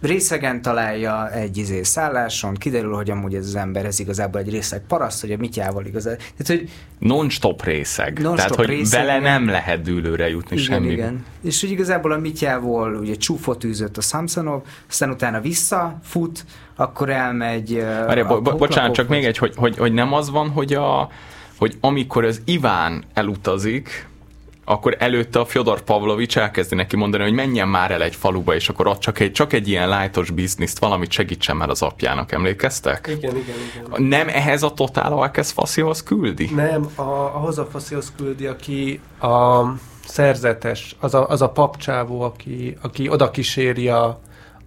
részegen találja egy izé szálláson, kiderül, hogy amúgy ez az ember, ez igazából egy részeg paraszt, hogy a Mityával igazából. Tehát, hogy non-stop részeg. Non-stop Tehát, hogy részeg, bele nem lehet dűlőre jutni semmi. Igen. És hogy igazából a Mityával ugye csúfot űzött a Szamszonov, aztán utána visszafut, akkor elmegy... Várjá, bo- bo- bocsánat, csak még egy, hogy, hogy, hogy nem az van, hogy a... hogy amikor az Iván elutazik, akkor előtte a Fjodor Pavlovics elkezdi neki mondani, hogy menjen már el egy faluba, és akkor ott csak egy, csak egy ilyen lightos bizniszt, valamit segítsen már az apjának, emlékeztek? Igen, igen, igen. Nem ehhez a totál alkesz faszihoz küldi? Nem, a, ahhoz a faszihoz küldi, aki a szerzetes, az a, az a papcsávó, aki, aki oda kíséri a,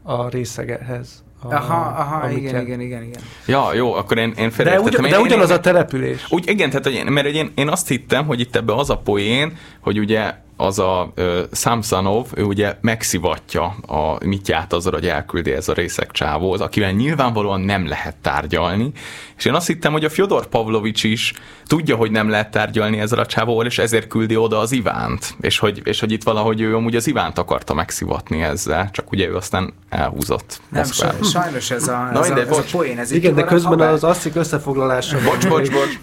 a részeghez. A, aha, aha, igen, el... igen, igen, igen. Ja, jó, akkor én, én felértettem. De, ugy, de ugyanaz én, a település. Úgy, igen, tehát, hogy, mert én, én azt hittem, hogy itt ebben az a poén, hogy ugye az a ö, Szamszonov, ő ugye megszivatja a Mityát azzal, hogy elküldi ez a részeg csávóhoz, akivel nyilvánvalóan nem lehet tárgyalni. És én azt hittem, hogy a Fjodor Pavlovics is tudja, hogy nem lehet tárgyalni ezzel a csávóval, és ezért küldi oda az Ivánt. És hogy, és hogy itt valahogy ő amúgy az Ivánt akarta megszivatni ezzel, csak ugye ő aztán elhúzott. Nem, Moszkvára. Sajnos ez a, ez Na, a, ez a poén. Ez igen, de közben habár... az asztrik összefoglalása. Bocs, bocs, bocs.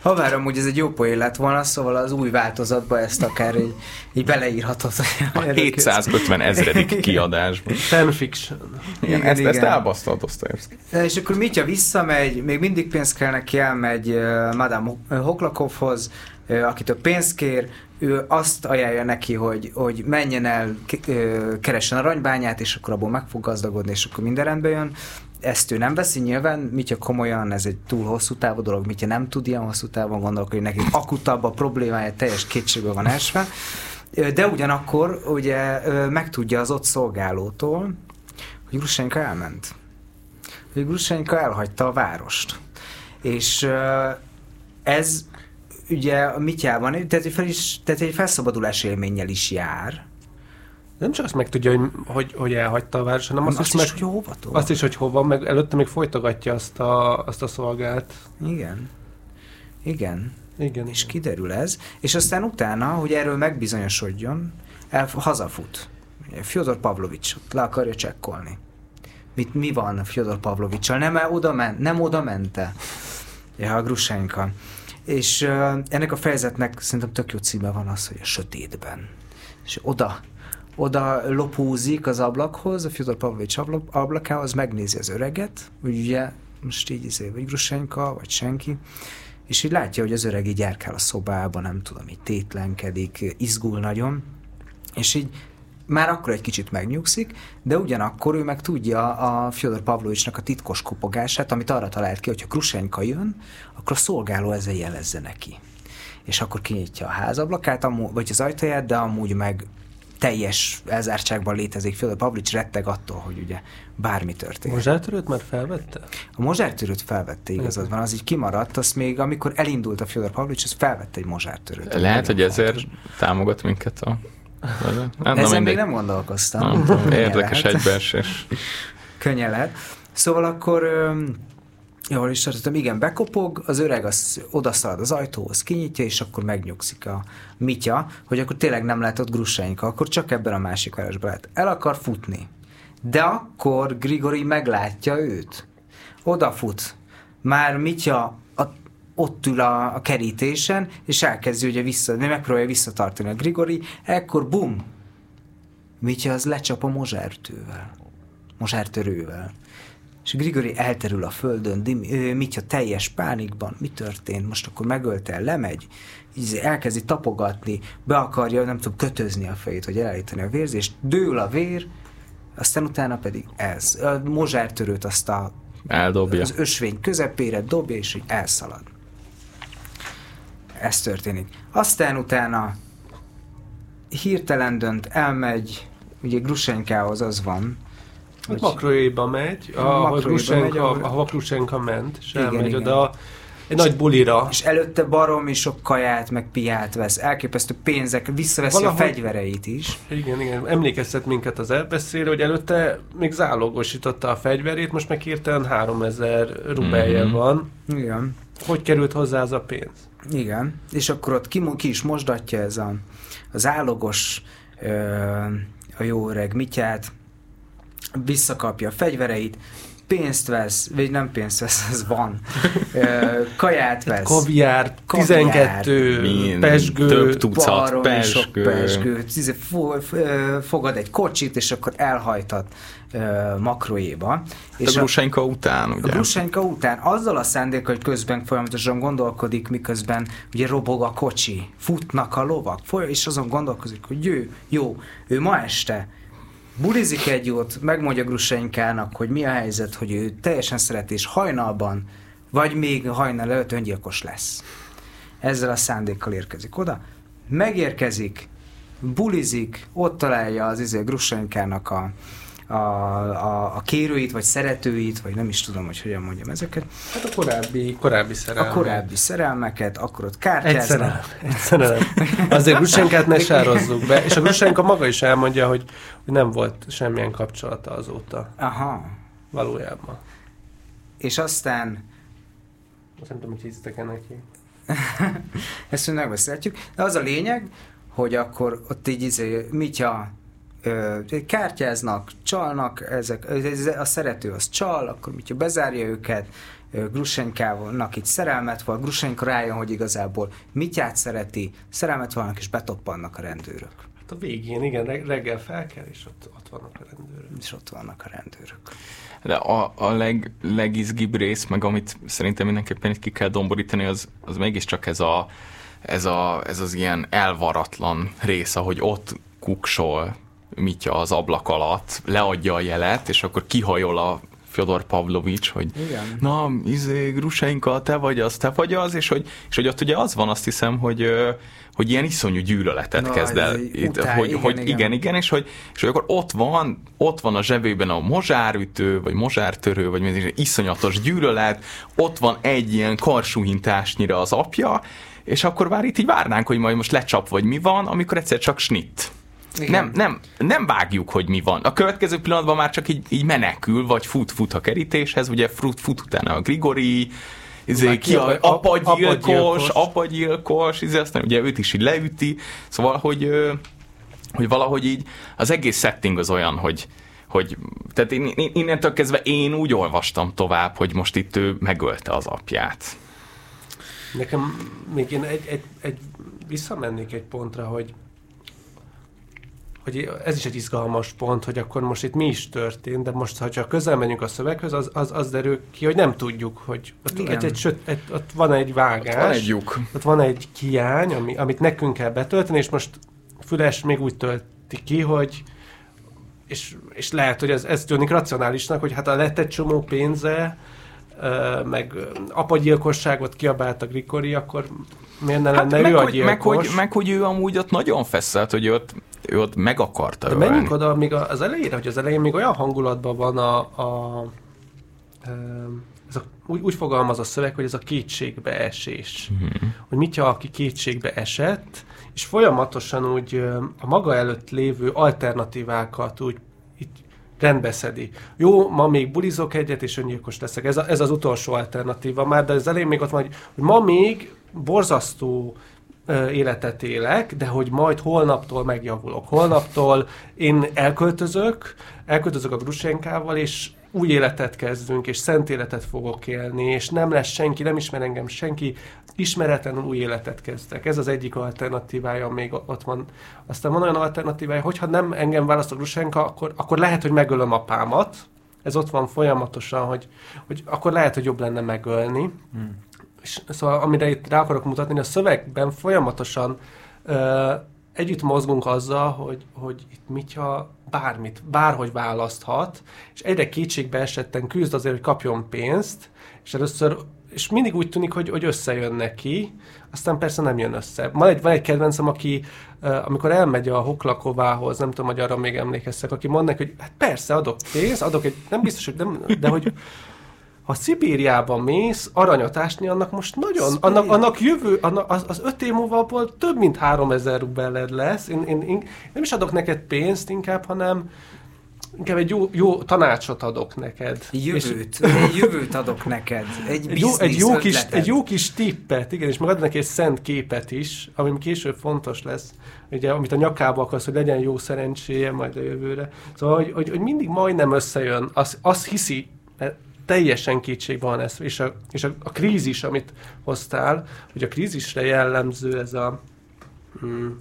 Habár amúgy ez egy jó poén lett volna, szóval az új változatba ezt akár így, így beleírhatod. A hétszázötven ezredik kiadásban. Fanfiction. Igen, igen, ezt, igen. Ezt elbaszta a Dosztojevszkij. És akkor Mitya visszamegy, még mindig pénzt kell neki, elmegy uh, Madame Hohlakovhoz, uh, akitől pénzt kér, ő azt ajánlja neki, hogy, hogy menjen el, uh, keressen aranybányát, és akkor abból meg fog gazdagodni, és akkor minden rendbe jön. Ezt ő nem veszi nyilván, Mitya komolyan, ez egy túl hosszú távú dolog, Mitya nem tud ilyen hosszú távon gondolkodni, neki akutabb a problémája, teljes kétségbe van esve, de ugyanakkor ugye megtudja az ott szolgálótól, hogy Grushenka elment, hogy Grushenka elhagyta a várost, és ez ugye Mityában, tehát egy, fel is, tehát egy felszabadulás élménnyel is jár. Nem csak azt megtudja, hogy, hogy, hogy elhagyta a város, hanem azt, azt, is, meg, is, hogy hova, azt is, hogy hova, meg előtte még folytogatja azt a, azt a szolgát. Igen. Igen. Igen. És igen. Kiderül ez. És aztán utána, hogy erről megbizonyosodjon, el, hazafut. Fjodor Pavlovics le akarja csekkolni. Mit, mi van a Fjodor Pavlovicssal? Nem oda, men, nem oda mente. Ja, a Grushenka. És uh, ennek a fejezetnek szerintem tök jó címe van az, hogy a sötétben. És oda oda lopózik az ablakhoz, a Fjodor Pavlovics ablakához, megnézi az öreget, hogy ugye most így izé, vagy Grushenka, vagy senki, és így látja, hogy az öreg így járkál a szobában, nem tudom, így tétlenkedik, izgul nagyon, és így már akkor egy kicsit megnyugszik, de ugyanakkor ő meg tudja a Fjodor Pavlovicsnak a titkos kopogását, amit arra talált ki, hogy ha Grushenka jön, akkor a szolgáló ezzel jelezze neki. És akkor kinyitja a házablakát, vagy az ajtaját, de amúgy meg teljes elzártságban létezik. Fjodor Pavlovics retteg attól, hogy ugye bármi történik. A mozsártörőt már felvette? A mozsártörőt felvette, igazad van. Az így kimaradt, azt még amikor elindult a Fjodor Pavlovics, az felvette egy mozsártörőt. Lehet, hogy ezért támogat minket a... Nem, ezen mindegy... még nem gondolkoztam. Nem, érdekes egybeesés. Könnyen lehet. Szóval akkor... Jól is tartottam, igen, bekopog, az öreg az odaszalad az ajtóhoz, kinyitja, és akkor megnyugszik a Mitya, hogy akkor tényleg nem látott Grushenka, akkor csak ebben a másik városban lehet. El akar futni, de akkor Grigori meglátja őt. Odafut, már Mitya a, ott ül a, a kerítésen, és elkezdi ugye vissza, megpróbálja visszatartani a Grigori, ekkor bum, Mitya az lecsap a mozsártővel, mozsártörővel. És Grigori elterül a földön, Mitya teljes pánikban, mi történt, most akkor megölte, lemegy, így elkezdi tapogatni, be akarja, nem tudom, kötözni a fejét, hogy elállítani a vérzést, dől a vér, aztán utána pedig ez, a mozsártörőt azt a, az ösvény közepére dobja, és így elszalad. Ez történik. Aztán utána hirtelen dönt, elmegy, ugye Grushenkához az van, hogy Makróéba megy, ahova Grushenka ment, és igen, elmegy igen. Oda egy és, nagy bulira. És előtte baromi sok kaját, meg piát vesz, elképesztő pénzek, visszaveszi valahogy a fegyvereit is. Igen, igen, emlékeztet minket az elbeszélő, hogy előtte még zálogosította a fegyverét, most meg hirtelen háromezer rubelje mm-hmm. van. Igen. Hogy került hozzá ez a pénz? Igen, és akkor ott ki, ki is mosdatja ez a, a zálogos a jó öreg Mityát, visszakapja a fegyvereit, pénzt vesz, vagy nem pénzt vesz, ez van. Kaját vesz. Kaviár, tizenkettő, pezsgő, több tucat, pezsgő. pezsgő. Fogad egy kocsit, és akkor elhajtat Makróéba. És a Grushenka után, ugye? A Grushenka után, azzal a szándékkal, hogy közben folyamatosan gondolkodik, miközben ugye robog a kocsi, futnak a lovak, és azon gondolkozik, hogy ő, jó, ő ma este bulizik egy jót, megmondja Grushenkának, hogy mi a helyzet, hogy ő teljesen szeret, és hajnalban, vagy még hajnal előtt öngyilkos lesz. Ezzel a szándékkal érkezik oda. Megérkezik, bulizik, ott találja az izé Grushenkának a, a, a, a kérőit, vagy szeretőit, vagy nem is tudom, hogy hogyan mondjam ezeket. Hát a korábbi, korábbi szerelmeket. A korábbi szerelmeket, akkor ott kártyáznak. Egy szerelem. Azért Grushenkát ne sározzuk be. És a Grushenka maga is elmondja, hogy nem volt semmilyen kapcsolata azóta. Aha. Valójában. És aztán... Most nem tudom, hogy hisztek el neki. Ezt mondjuk megbeszélhetjük. De az a lényeg, hogy akkor ott így izé, Mitya kártyáznak, csalnak, ezek, a szerető az csal, akkor Mitya bezárja őket, Grushenkának így szerelmet van, Grushenka rájön, hogy igazából Mityát szereti, szerelmet vannak, és betoppannak a rendőrök. Hát a végén, igen, reggel felkel, és ott, ott vannak a rendőrök. És ott vannak a rendőrök. De a, a leg, legizgibb rész, meg amit szerintem mindenképpen itt ki kell domborítani, az, az mégiscsak ez, a, ez, a, ez az ilyen elvaratlan rész, ahogy ott kuksol Mitya az ablak alatt, leadja a jelet, és akkor kihajol a Fjodor Pavlovics, hogy igen. Na, izé, Grushenka, te vagy az, te vagy az, és hogy, és hogy ott ugye az van, azt hiszem, hogy, hogy ilyen iszonyú gyűlöletet na, kezd el. Itt, után, hogy, igen, hogy igen, igen, igen, és hogy, és hogy akkor ott van, ott van a zsebében a mozsárütő, vagy mozsártörő, vagy mindig iszonyatos gyűlölet, ott van egy ilyen karsúhintásnyira az apja, és akkor már itt így várnánk, hogy majd most lecsap, vagy mi van, amikor egyszer csak snitt. Nem, nem, nem vágjuk, hogy mi van. A következő pillanatban már csak így, így menekül, vagy fut-fut a kerítéshez, ugye fut-fut utána a Grigori, izé, ki a, a, apagyilkos, apagyilkos, izé, aztán ugye őt is így leüti, szóval, hogy, hogy valahogy így az egész setting az olyan, hogy, hogy tehát innentől kezdve én úgy olvastam tovább, hogy most itt ő megölte az apját. Nekem még én egy, egy, egy visszamennék egy pontra, hogy hogy ez is egy izgalmas pont, hogy akkor most itt mi is történt, de most, ha csak közel megyünk a szöveghöz, az, az, az derül ki, hogy nem tudjuk, hogy ott, egy, egy, söt, egy, ott van egy vágás, ott van egy, lyuk. Ott van egy hiány, ami, amit nekünk kell betölteni, és most Füles még úgy tölti ki, hogy és, és lehet, hogy ez, ez tűnik racionálisnak, hogy hát a lett egy csomó pénze, meg apagyilkosságot kiabált a Grigori, akkor miért ne hát lenne ő a gyilkos? Meg hogy, meg hogy ő amúgy ott nagyon feszelt, hogy ott ő ott meg akarta ölni. De menjünk oda még az elejére, hogy az elején még olyan hangulatban van a, a, ez a úgy, úgy fogalmaz a szöveg, hogy ez a kétségbeesés. Mm-hmm. Hogy Mitya, aki kétségbe esett, és folyamatosan úgy a maga előtt lévő alternatívákat úgy így rendbeszedi. Jó, ma még bulizok egyet, és öngyilkos leszek. Ez, a, ez az utolsó alternatíva már, de az elején még ott van, hogy, hogy ma még borzasztó életet élek, de hogy majd holnaptól megjavulok. Holnaptól én elköltözök, elköltözök a Grushenkával, és új életet kezdünk, és szent életet fogok élni, és nem lesz senki, nem ismer engem senki, ismeretlenül új életet kezdtek. Ez az egyik alternatívája, még ott van. Aztán van olyan alternatívája, hogyha nem engem választott Grushenka, akkor, akkor lehet, hogy megölöm apámat. Ez ott van folyamatosan, hogy, hogy akkor lehet, hogy jobb lenne megölni. Hmm. És szóval amire itt rá akarok mutatni, a szövegben folyamatosan ö, együtt mozgunk azzal, hogy, hogy itt Mitya bármit, bárhogy választhat, és egyre kétségbe esetten küzd azért, hogy kapjon pénzt, és először, és mindig úgy tűnik, hogy, hogy összejön neki, aztán persze nem jön össze. Van egy, van egy kedvencem, aki amikor elmegy a Hohlakovához, nem tudom, hogy arra még emlékeztek, aki mond neki, hogy hát persze, adok pénzt, adok egy, nem biztos, hogy nem, de hogy ha Szibériába mész aranyat ásni, annak most nagyon, annak, annak jövő, annak, az, az öt év múlva abból több mint három ezer rubelled lesz. Én, én, én nem is adok neked pénzt inkább, hanem inkább egy jó, jó tanácsot adok neked. Jövőt. És... Egy jövőt adok neked. Egy biznisz egy jó, egy jó kis, egy jó kis tippet, igen, és meg ad neki egy szent képet is, ami később fontos lesz, ugye, amit a nyakába akarsz, hogy legyen jó szerencséje majd a jövőre. Szóval, hogy, hogy, hogy mindig majdnem összejön, azt az hiszi, teljesen kétségben van ez, és, a, és a, a krízis, amit hoztál, hogy a krízisre jellemző ez a hmm,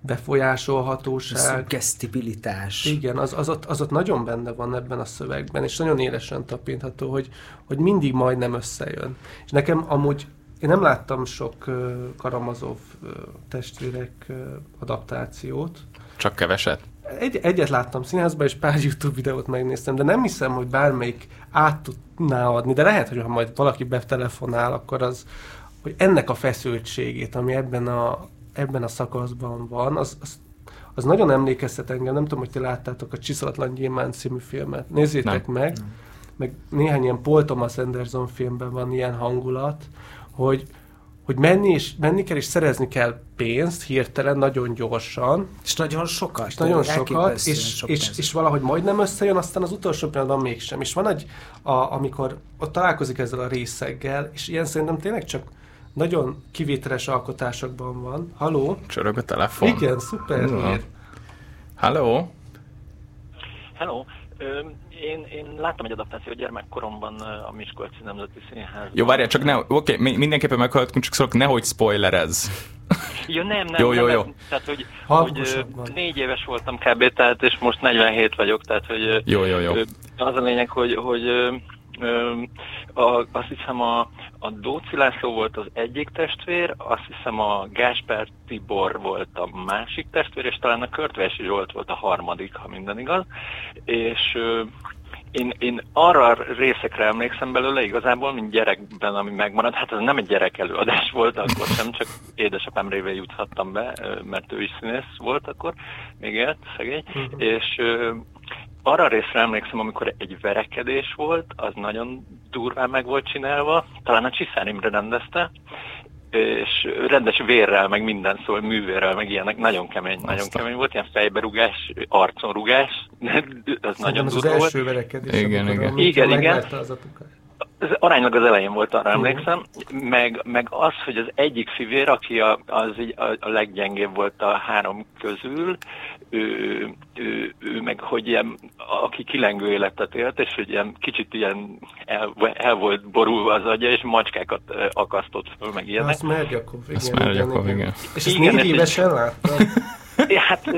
befolyásolhatóság. A szuggesztibilitás. Igen, az, az, ott, az ott nagyon benne van ebben a szövegben, és nagyon élesen tapintható, hogy, hogy mindig majdnem összejön. És nekem amúgy, én nem láttam sok uh, Karamazov uh, testvérek uh, adaptációt. Csak keveset? Egy, egyet láttam színházban, és pár YouTube videót megnéztem, de nem hiszem, hogy bármelyik át tudná adni, de lehet, hogy ha majd valaki betelefonál, akkor az, hogy ennek a feszültségét, ami ebben a, ebben a szakaszban van, az, az, az nagyon emlékeztet engem. Nem tudom, hogy ti láttátok a Csiszolatlán Gyémánt című filmet. Nézzétek nem. meg, nem. meg néhány ilyen Paul Thomas Anderson filmben van ilyen hangulat, hogy hogy menni, és, menni kell, és szerezni kell pénzt hirtelen, nagyon gyorsan. És nagyon sokat. És nagyon sokat, és, sok és, és valahogy majdnem összejön, aztán az utolsó pillanatban mégsem. És van egy, a, amikor ott találkozik ezzel a részeggel, és ilyen szerintem tényleg csak nagyon kivételes alkotásokban van. Halló? Csörög a telefon. Igen, szuper. No. Halló? Halló? Én, én láttam egy adaptációt gyermekkoromban a Miskolci Nemzeti Színházba. Jó, várjál, csak ne... Oké, okay, mindenképpen meghallgatunk, csak szólok, nehogy spoilerezz. Jó, nem, nem. Jó, nem, jó, nem, jó. Ez, tehát, hogy, hogy négy éves voltam kb. Tehát, és most negyvenhét vagyok, tehát, hogy... Jó, jó, jó. Az a lényeg, hogy... hogy A, azt hiszem a, a Dóczy László volt az egyik testvér, azt hiszem a Gáspár Tibor volt a másik testvér, és talán a Körtvélyessy Zsolt volt a harmadik, ha minden igaz. És ö, én, én arra részekre emlékszem belőle igazából, mint gyerekben, ami megmaradt. Hát ez nem egy gyerek előadás volt akkor sem, csak édesapám révén juthattam be, mert ő is színész volt akkor, még élt, szegény. Mm-hmm. És... Ö, arra részre emlékszem, amikor egy verekedés volt, az nagyon durván meg volt csinálva, talán a Csiszár Imre rendezte, és rendes vérrel, meg minden, szóval művérrel, meg ilyenek, nagyon kemény, nagyon Aztán. kemény volt, ilyen fejberugás, arconrugás, az szóval nagyon durva volt. Az első verekedés, igen, amikor, igen. igen, igen. Az az aránylag az elején volt, arra emlékszem, meg, meg az, hogy az egyik fivér, aki a, az így a, a leggyengébb volt a három közül, ő, ő, ő meg, hogy ilyen, aki kilengő életet élt, és hogy ilyen kicsit ilyen el, el volt borulva az agya, és macskákat akasztott föl, meg ilyenek. A Szmergyakov, igen. A Szmergyakov, igen. igen. És ezt négy évesen láttam. Hát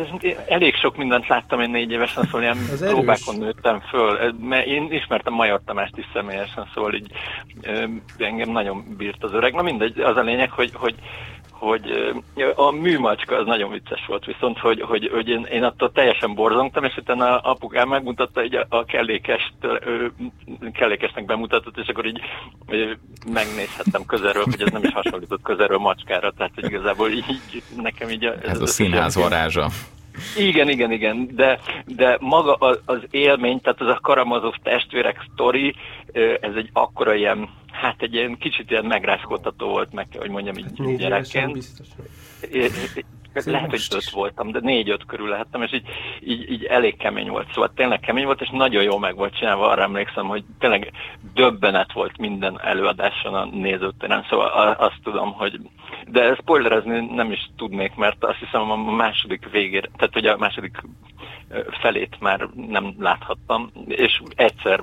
elég sok mindent láttam én négy évesen, szóval ilyen próbákon nőttem föl, mert én ismertem Major Tamást is személyesen, szóval így engem nagyon bírt az öreg. Na mindegy, az a lényeg, hogy, hogy, hogy a műmacska az nagyon vicces volt, viszont hogy, hogy, hogy én, én attól teljesen borzongtam, és utána apukám megmutatta, így a, a kellékest, kellékesnek bemutatott, és akkor így megnézhettem közelről, hogy ez nem is hasonlított közelről macskára, tehát igazából így nekem így... A, ez, ez a színház varázsa. Igen, igen, igen, de, de maga az élmény, tehát az a Karamazov testvérek sztori, ez egy akkora ilyen, hát egy ilyen kicsit ilyen megrázkodtató volt, meg kell, hogy mondjam, így gyerekként. Biztos, hogy... Lehet, hogy öt voltam, de négy-öt körül lehettem, és így, így, így elég kemény volt. Szóval tényleg kemény volt, és nagyon jól meg volt csinálva, arra emlékszem, hogy tényleg döbbenet volt minden előadáson a nézőtéren. Szóval azt tudom, hogy... De spoilerezni nem is tudnék, mert azt hiszem a második végére, tehát ugye a második felét már nem láthattam, és egyszer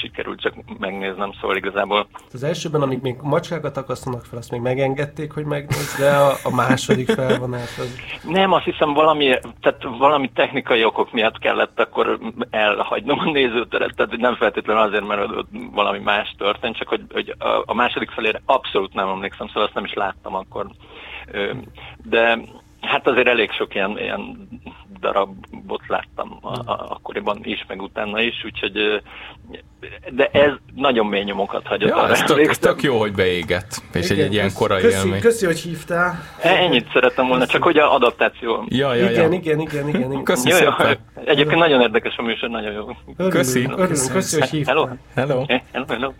sikerült csak megnéznem, szóval igazából. Az elsőben, amíg még macskákat akasztanak fel, azt még megengedték, hogy megnézd, de a, a második felvonás az... Nem, azt hiszem valami, tehát valami technikai okok miatt kellett akkor elhagynom a nézőteret, tehát nem feltétlenül azért, mert valami más történt, csak hogy, hogy a második felére abszolút nem emlékszem, szóval azt nem is láttam akkor. De hát azért elég sok ilyen, ilyen darabot láttam a, a, akkoriban is, meg utána is, úgyhogy de ez nagyon mély nyomokat hagyott. Ja, ez tök, tök jó, hogy beégett. És igen, egy, egy ilyen korai köszi, élmény. Köszi, hogy hívtál. Ennyit szeretem volna, köszi. Csak hogy a adaptáció. Ja, ja, igen, ja. igen, igen, igen, igen. Köszi szépen. Ja, ja. Egyébként nagyon érdekes a műsor, nagyon jó. Örülünk, köszi. Örülünk, köszi, hogy hívtál. Hello. Hello. Hello, hello.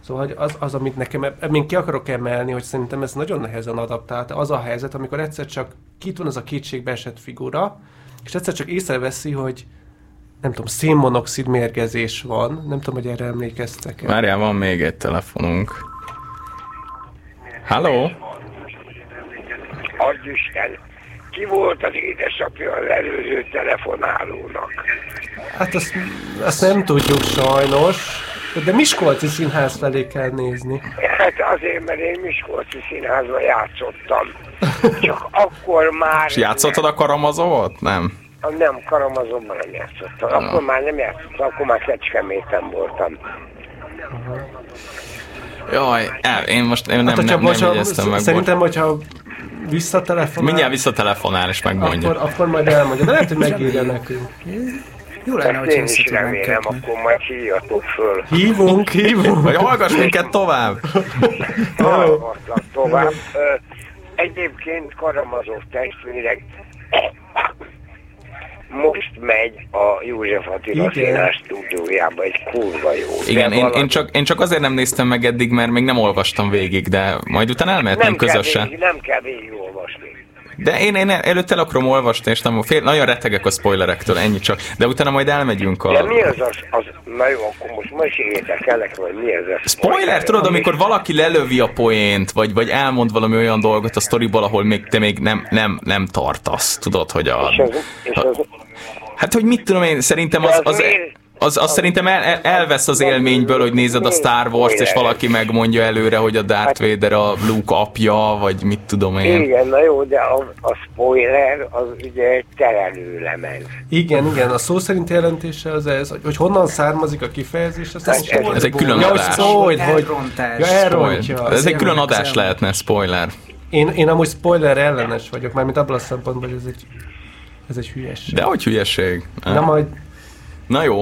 Szóval az, az, amit nekem, én ki akarok emelni, hogy szerintem ez nagyon nehezen adaptált, az a helyzet, amikor egyszer csak kit van az a kétségbe esett figura, és egyszer csak észreveszi, hogy nem tudom, szénmonoxid mérgezés van, nem tudom, hogy erre emlékeztek el. Várjál, van még egy telefonunk. Halló? Az Isten, ki volt az édesapja az előző telefonálónak? Hát azt, azt nem tudjuk sajnos. De Miskolci Színház felé kell nézni. Hát azért, mert én Miskolci Színházban játszottam. Csak akkor már... És játszottad a Karamazovot? Nem. Nem, Karamazovban nem játszottam. Akkor már nem játszottam, akkor már Kecskeméten voltam. Jaj, én most én nem, hát, nem, nem jegyeztem meg. Szerintem, volt. Hogyha visszatelefonál... Mindjárt visszatelefonál és megmondja. Akkor, akkor majd elmondja, de lehet, hogy megírja nekünk. Jó lenne, hogy én is remélem, akkor majd hívjatok föl. Hívunk, hívunk, vagy hallgass minket tovább. Hallgattak tovább. Egyébként Karamazov testvérek most megy a József Attila Színház stúdiójába, egy kurva jó. Igen, én, én, csak, én csak azért nem néztem meg eddig, mert még nem olvastam végig, de majd utána elmehetünk közösen. Végig, nem kell végig olvasni. De én, én előtt el akarom olvasni, és nem, fél, nagyon rettegek a spoilerektől, ennyi csak. De utána majd elmegyünk a... De mi az az... az na jó, akkor most meséljétek el nekem, hogy mi ez a spoiler. Spoiler, tudod, amikor valaki lelövi a poént, vagy, vagy elmond valami olyan dolgot a sztoriból, ahol még, te még nem, nem, nem tartasz, tudod, hogy a... És az, és az... Hát, hogy mit tudom én, szerintem az... az Az, az szerintem el, elvesz az élményből, hogy nézed a Star Wars-t, és valaki megmondja előre, hogy a Darth Vader a Luke apja, vagy mit tudom én. Igen, na jó, de a, a spoiler az ugye terelő lemez. Igen, igen, a szó szerint jelentése az ez, hogy honnan származik a kifejezés, az ez, ez, ez egy külön adás. Spoiler, elrontás. Ja, elrontja. Ez egy külön adás lehetne, spoiler. Én, én amúgy spoiler ellenes vagyok, mármint abban a szempontból, hogy ez egy, ez egy hülyesség. De hogy hülyesség? Na majd... Na jó.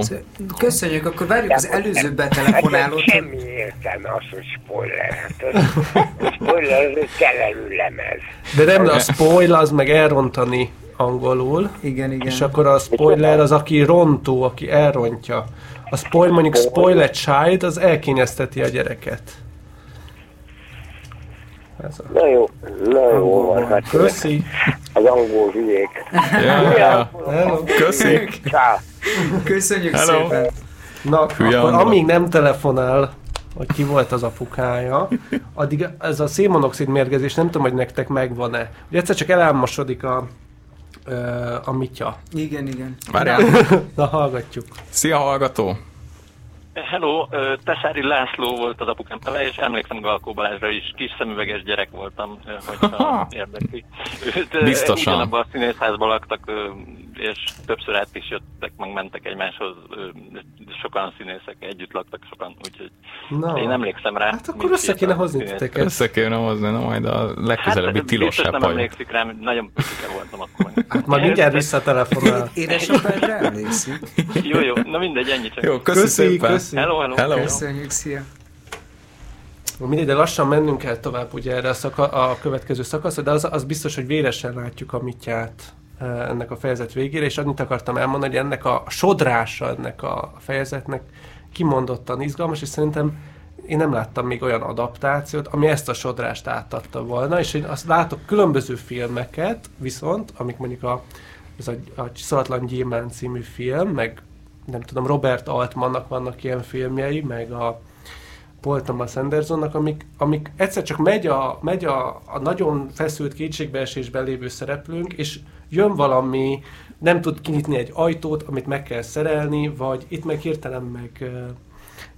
Köszönjük, akkor várjuk az előző betelefonálót. Semmi értelme az, hogy spoiler. A spoiler az egy telelő lemez. De nem, a spoiler az meg elrontani angolul. Igen, igen. És akkor a spoiler az, aki rontó, aki elrontja. A spoiler, mondjuk spoiler child, az elkényezteti a gyereket. Ez a... Na jó, na jó van. Hát köszi. Az angol hülyék. Yeah. Yeah. Hello. Köszi. Ciao. Köszönjük hello. Szépen! Na, akkor amíg nem telefonál, hogy ki volt az apukája, addig ez a szénmonoxid mérgezés, nem tudom, hogy nektek megvan-e. Ugye egyszer csak elálmosodik a, a Mitya. Igen, igen. Várjál. Na, hallgatjuk. Szia, hallgató! Hello, Teszéri László volt az apukám tele, és emlékszem Galkó Balázsra is, kis szemüveges gyerek voltam, hogyha érdekli. Biztosan. Ugyanabban a színészházban laktak, és többször át is jöttek, meg mentek egymáshoz, sokan színészek együtt laktak, sokan, úgyhogy no. Én emlékszem rá. Hát akkor össze kéne hozni titeket. Össze kéne hozni, na majd a legközelebbi hát, Tilos Rádió. Hát nem emlékszik rám, nagyon picike voltam akkor. Hát majd mindjárt visszatelefonál. Édesapádra emlékszik. Jó, jó, na mindegy, ennyi csak. Jó, köszi szépen. Hello, hello, hello. Köszönjük, szia. Mindegy, de lassan mennünk kell tovább ugye erre a, szaka, a következő szakaszra, de az, az biztos, hogy véresen látjuk a Mityát ennek a fejezet végére, és annyit akartam elmondani, hogy ennek a sodrása ennek a fejezetnek kimondottan izgalmas, és szerintem én nem láttam még olyan adaptációt, ami ezt a sodrást átadta volna, és én azt látok különböző filmeket viszont, amik mondjuk a, ez a, a Csiszolatlán Gyémánt című film, meg nem tudom, Robert Altmannak vannak ilyen filmjei, meg a Paul Thomas Andersonnak, amik, amik egyszer csak megy, a, megy a, a nagyon feszült kétségbeesésben lévő szereplőnk, és jön valami, nem tud kinyitni egy ajtót, amit meg kell szerelni, vagy itt meg hirtelen meg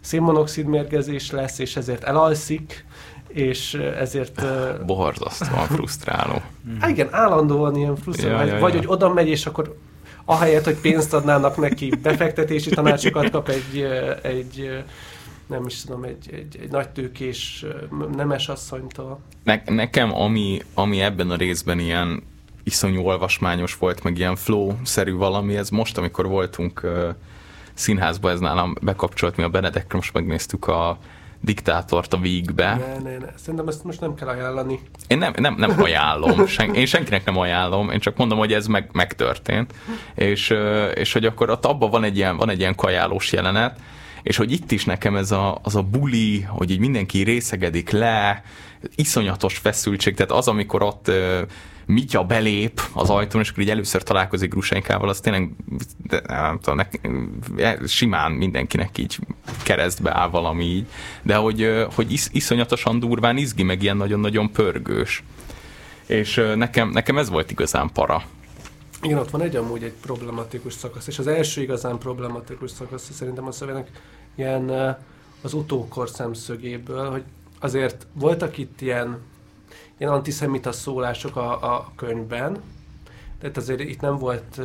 szénmonoxid mérgezés lesz, és ezért elalszik, és ezért... Borzasztóan frusztráló. Há, igen, állandóan ilyen frusztráló. Ja, ja, vagy, ja. hogy oda megy, és akkor ahelyett, hogy pénzt adnának neki, befektetési tanácsokat kap egy, egy nem is tudom, egy, egy, egy nagy tőkés nemes asszonytól. Ne, nekem, ami, ami ebben a részben ilyen iszonyú olvasmányos volt, meg ilyen flow-szerű valami, ez most, amikor voltunk uh, színházba, ez nálam bekapcsolt, mi a Benedekre most megnéztük a Diktátort a Vígbe. Ne, ne, ne. Szerintem ezt most nem kell ajánlani. Én nem, nem, nem ajánlom. Sen, én senkinek nem ajánlom. Én csak mondom, hogy ez meg, megtörtént. És, és hogy akkor ott abban van egy ilyen, van egy ilyen kajálós jelenet, és hogy itt is nekem ez a, az a buli, hogy így mindenki részegedik le, iszonyatos feszültség. Tehát az, amikor ott Mitya belép az ajtón, és akkor így először találkozik Grushenkával, az tényleg nem tudom, ne, simán mindenkinek így keresztbe áll valami így, de hogy, hogy is, iszonyatosan durván izgi, meg ilyen nagyon-nagyon pörgős. És nekem, nekem ez volt igazán para. Igen, ott van egy amúgy egy problematikus szakasz, és az első igazán problematikus szakasz szerintem a szövegnek ilyen az utókor szemszögéből, hogy azért voltak itt ilyen ilyen antiszemita szólások a, a könyvben, tehát azért itt nem volt,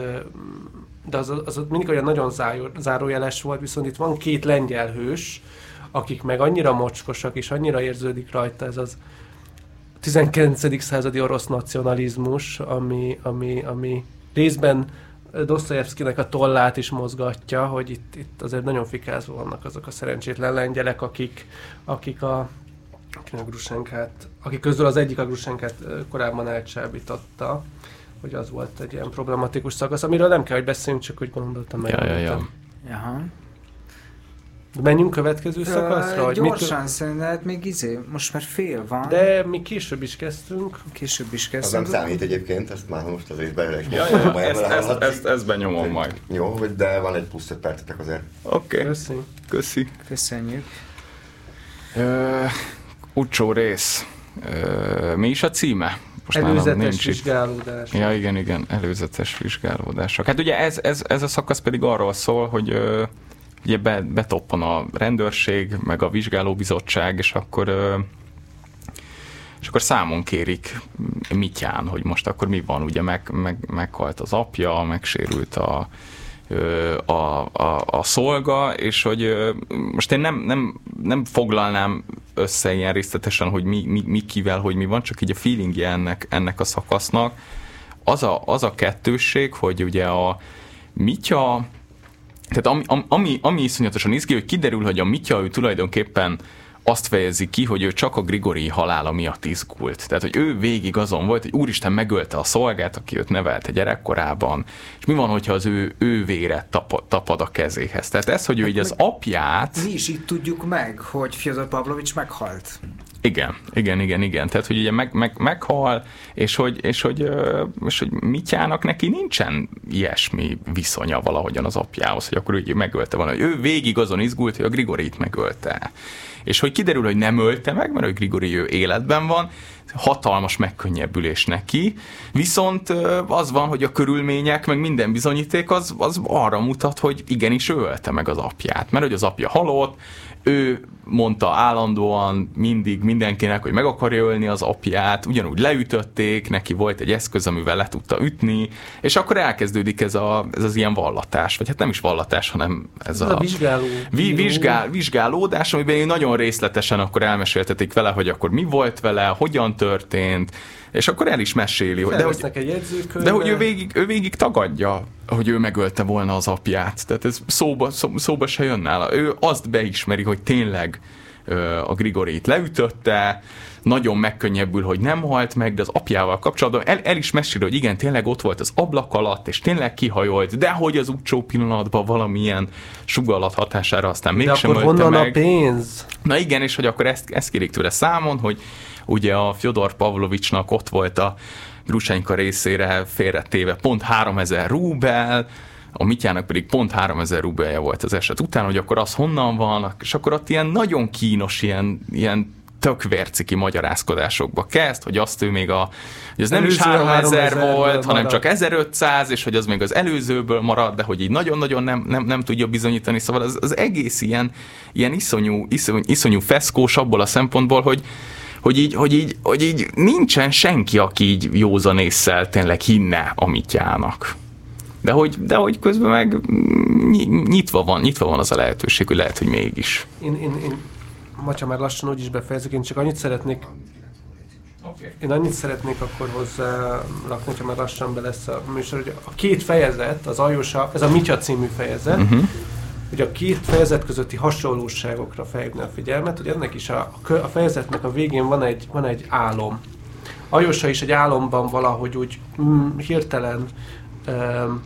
de az, az mindig olyan nagyon zárójeles volt, viszont itt van két lengyel hős, akik meg annyira mocskosak, és annyira érződik rajta ez az tizenkilencedik századi orosz nacionalizmus, ami, ami, ami részben Dosztojevszkinek a tollát is mozgatja, hogy itt, itt azért nagyon fikázva vannak azok a szerencsétlen lengyelek, akik, akik a A Grushenkát, aki közül az egyik a Grushenkát korábban elcsábította, hogy az volt egy ilyen problematikus szakasz, amiről nem kell, hogy beszéljünk, csak úgy gondoltam meg. Ja, ja, ja. Jaha. Menjünk következő szakaszra? Uh, gyorsan mit... szerintem, hát még izé, most már fél van. De mi később is kezdtünk. Később is kezdtünk. Az nem számít egyébként, ezt már most azért belőle is ja, ja, ezt, ezt, ezt, ezt benyomom egy, majd. Jó, de van egy plusz öt percetek azért. Oké. Okay. Köszi. Köszi. Köszönjük. Uh, Utcsó rész. Ö, mi is a címe? Most előzetes vizsgálódás. Ja, igen, igen, előzetes vizsgálódások. Hát ugye ez, ez, ez a szakasz pedig arról szól, hogy ö, ugye be, betoppan a rendőrség, meg a vizsgálóbizottság, és akkor, ö, és akkor számon kérik Mityán, hogy most akkor mi van, ugye meg, meg, meghalt az apja, megsérült a A, a, a szolga, és hogy most én nem, nem, nem foglalnám össze ilyen részletesen, hogy mi, mi, mi kivel, hogy mi van, csak így a feelingje ennek, ennek a szakasznak. Az a, az a kettősség, hogy ugye a Mitya, tehát ami, ami, ami, ami iszonyatosan izgi, hogy kiderül, hogy a Mitya ő tulajdonképpen azt fejezi ki, hogy ő csak a Grigori halála miatt izgult. Tehát, hogy ő végig azon volt, hogy úristen megölte a szolgát, aki őt nevelte gyerekkorában, és mi van, hogyha az ő, ő vére tapad, tapad a kezéhez. Tehát ez, hogy ő hát így az apját... Mi is így tudjuk meg, hogy Fjodor Pavlovics meghalt. Igen, igen, igen, igen. Tehát, hogy ugye meg, meg, meghal, és hogy, és hogy, és hogy Mityának neki nincsen ilyesmi viszonya valahogyan az apjához, hogy akkor ő megölte volna. Ő végig azon izgult, hogy a Grigorit megölte. És hogy kiderül, hogy nem ölte meg, mert ő Grigori ő életben van, hatalmas megkönnyebbülés neki, viszont az van, hogy a körülmények, meg minden bizonyíték az, az arra mutat, hogy igenis ő ölte meg az apját, mert hogy az apja halott, ő mondta állandóan mindig mindenkinek, hogy meg akarja ölni az apját, ugyanúgy leütötték, neki volt egy eszköz, amivel le tudta ütni, és akkor elkezdődik ez, a, ez az ilyen vallatás, vagy hát nem is vallatás, hanem ez, ez a, a vizsgáló. vi, vizsgál, vizsgálódás, amiben nagyon részletesen akkor elmeséltetik vele, hogy akkor mi volt vele, hogyan történt, és akkor el is meséli. De hogy, de hogy ő végig, ő végig tagadja, hogy ő megölte volna az apját. Tehát ez szóba, szó, szóba se jön nála. Ő azt beismeri, hogy tényleg ö, a Grigorit leütötte, nagyon megkönnyebbül, hogy nem halt meg, de az apjával kapcsolatban el, el is meséli, hogy igen, tényleg ott volt az ablak alatt, és tényleg kihajolt, de hogy az utcsó pillanatban valamilyen sugallat hatására aztán mégsem ölte meg. De akkor honnan a pénz? Na igen, és hogy akkor ezt, ezt kérik tőle számon, hogy ugye a Fjodor Pavlovicsnak ott volt a Grushenka részére félretéve pont háromezer rubel, a Mityának pedig pont háromezer rubelje volt az eset után, hogy akkor az honnan van, és akkor ott ilyen nagyon kínos, ilyen, ilyen tök vérciki magyarázkodásokba kezd, hogy azt ő még a, hogy az nem is háromezer volt, hanem csak ezerötszáz, és hogy az még az előzőből marad, de hogy így nagyon-nagyon nem, nem, nem tudja bizonyítani, szóval az, az egész ilyen, ilyen iszonyú, iszonyú, iszonyú feszkós abból a szempontból, hogy Hogy így, hogy, így, hogy így nincsen senki, aki így józan ésszel tényleg hinne a Mityának. De hogy, de hogy közben meg nyitva van, nyitva van az a lehetőség, hogy lehet, hogy mégis. Én, én, én Macsa, már lassan úgy is befejezzük, én csak annyit szeretnék, én annyit szeretnék akkor hozzá rakni, hogyha már lassan be lesz a műsor, hogy a két fejezet, az Aljosa, ez a Mitya című fejezet, uh-huh. Hogy a két fejezet közötti hasonlóságokra felhívni a figyelmet, hogy ennek is a, a fejezetnek a végén van egy, van egy álom. Aljosa is egy álomban valahogy úgy mm, hirtelen um,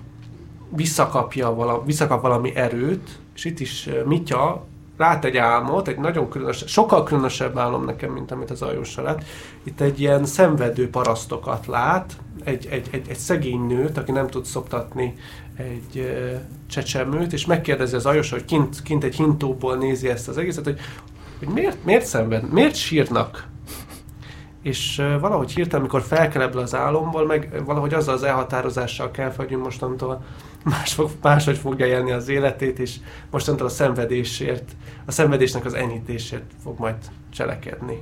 visszakapja vala, visszakap valami erőt, és itt is Mitya lát egy álmot, egy nagyon különös, sokkal különösebb álom nekem, mint amit az Aljosa lett. Itt egy ilyen szenvedő parasztokat lát, egy, egy, egy, egy szegény nőt, aki nem tud szoptatni egy e, csecsemőt, és megkérdezi az Aljosa, hogy kint, kint egy hintóból nézi ezt az egészet, hogy, hogy miért, miért szenved, miért sírnak? És e, valahogy hirtelen, amikor felkel ebből az álomból, meg valahogy azzal az elhatározással kell felgyünk mostantól, más fog, máshogy fogja élni az életét, és mostantól a szenvedésért, a szenvedésnek az enyhítésért fog majd cselekedni.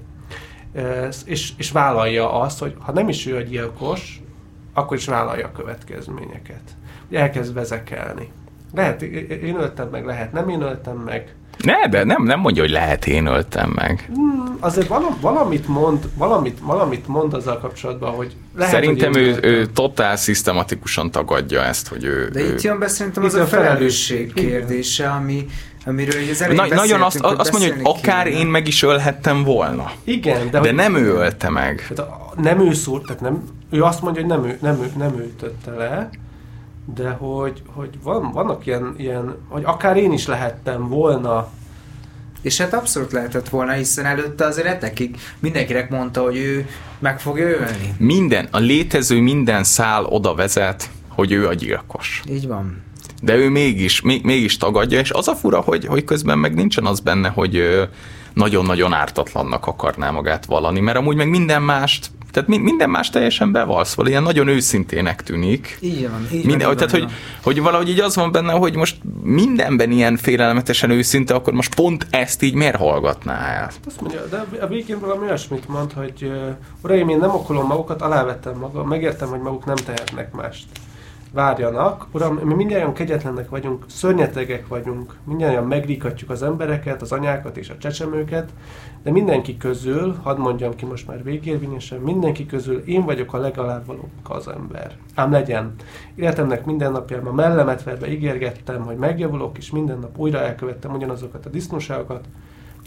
E, és, és vállalja azt, hogy ha nem is ő a gyilkos, akkor is vállalja a következményeket. Elkezd vezekelni. Lehet, én öltem meg, lehet, nem én öltem meg. Ne, de nem, nem mondja, hogy lehet, én öltem meg. Hmm, azért valam, valamit mond, valamit, valamit mond azzal kapcsolatban, hogy lehet, szerintem hogy ő, ő totál szisztematikusan tagadja ezt, hogy ő... De ő... itt jön be szerintem az a felelősség kérdése, ami... Amiről az elég Na, nagyon azt, azt mondja, hogy akár kéne. Én meg is ölhettem volna. Igen, de, de nem ő ölte meg. Nem ő szólt, tehát nem, ő azt mondja, hogy nem ő, nem ő, nem ő ütötte le, de hogy, hogy van, vannak ilyen, ilyen, hogy akár én is lehettem volna. És hát abszolút lehetett volna, hiszen előtte azért etekig mindenkinek mondta, hogy ő meg fogja ölni. Minden, a létező minden szál oda vezet, hogy ő a gyilkos. Így van. De ő mégis, még, mégis tagadja, és az a fura, hogy, hogy közben meg nincsen az benne, hogy nagyon-nagyon ártatlannak akarná magát vallani, mert amúgy meg minden mást, tehát minden más teljesen bevalsz, vagy ilyen nagyon őszintének tűnik. Így van. Így minden, van tehát, van. Hogy, hogy valahogy így az van benne, hogy most mindenben ilyen félelmetesen őszinte, akkor most pont ezt így miért hallgatná el? Azt mondja, de a végén valami olyasmit mond, hogy uraim, én nem okolom magukat, alávettem magam, megértem, hogy maguk nem tehetnek mást. Várjanak. Uram, mi mindjárt kegyetlenek vagyunk, szörnyetegek vagyunk, mindjárt megrikatjuk az embereket, az anyákat és a csecsemőket, de mindenki közül, hadd mondjam ki most már végérvényesen, mindenki közül én vagyok a legalább valóbb az ember. Ám legyen. Életemnek minden napjában mellemet verve ígérgettem, hogy megjavulok, és minden nap újra elkövettem ugyanazokat a disznóságokat.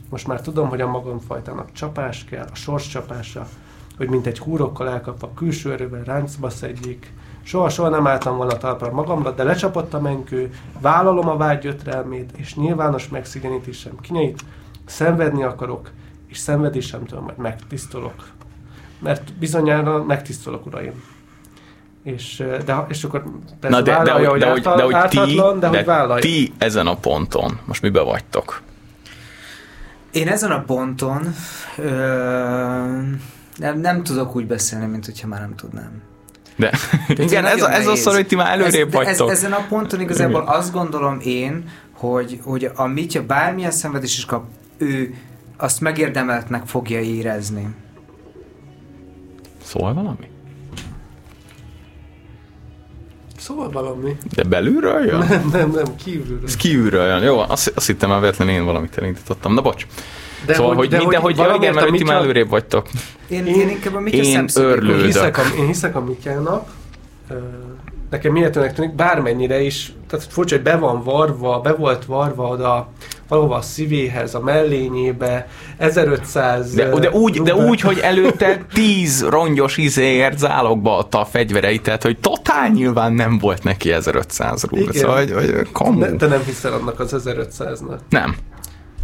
Most már tudom, hogy a magam fajtának csapás kell, a sors csapása, hogy mintegy húrokkal elkapva külső erővel ráncba szedjék. Soha-soha nem álltam volna talpra magamra, de lecsapott a menkő, vállalom a vágy gyötrelmét, és nyilvános megszigyenítésem kinyeit, szenvedni akarok, és szenvedésemtől majd megtisztolok. Mert bizonyára megtisztolok, uraim. És, de, és akkor persze de, vállalja, de, hogy de, által, de, hogy ártatlan, ti, de, de hogy vállalja. Ti ezen a ponton, most mibe vagytok? Én ezen a ponton ö, nem, nem tudok úgy beszélni, mint hogyha már nem tudnám. De. Igen, ez, ez az szor, hogy ti már előrébb vagytok. Ez, ezen a ponton igazából azt gondolom én, hogy, hogy a Mitya bármilyen szenvedés is kap, ő azt megérdemeltnek fogja érezni. Szól valami? Szól valami. De belülről jön? Nem, nem, nem, kívülről. Ez kívülről jön. Jó, azt, azt hittem már véletlenül én valamit elindítottam. Na bocs. De szóval, hogy, hogy mindenhogy jaj, igen, mert ti már előrébb vagytok. Én, én, én inkább a Mitya szemszögéből hiszek. Én hiszek a Mityának. Nekem miértőnek tűnik, bármennyire is, tehát furcsa, hogy be van varva, be volt varva oda, valahova a szívéhez, a mellényébe, ezerötszáz... De, de, úgy, de úgy, hogy előtte tíz rongyos izéért zálogba adta a fegyvereit, tehát hogy totál nyilván nem volt neki ezerötszáz rubl. Szóval, hogy, hogy kamu. De, te nem hiszel annak az ezerötszáznak? Nem.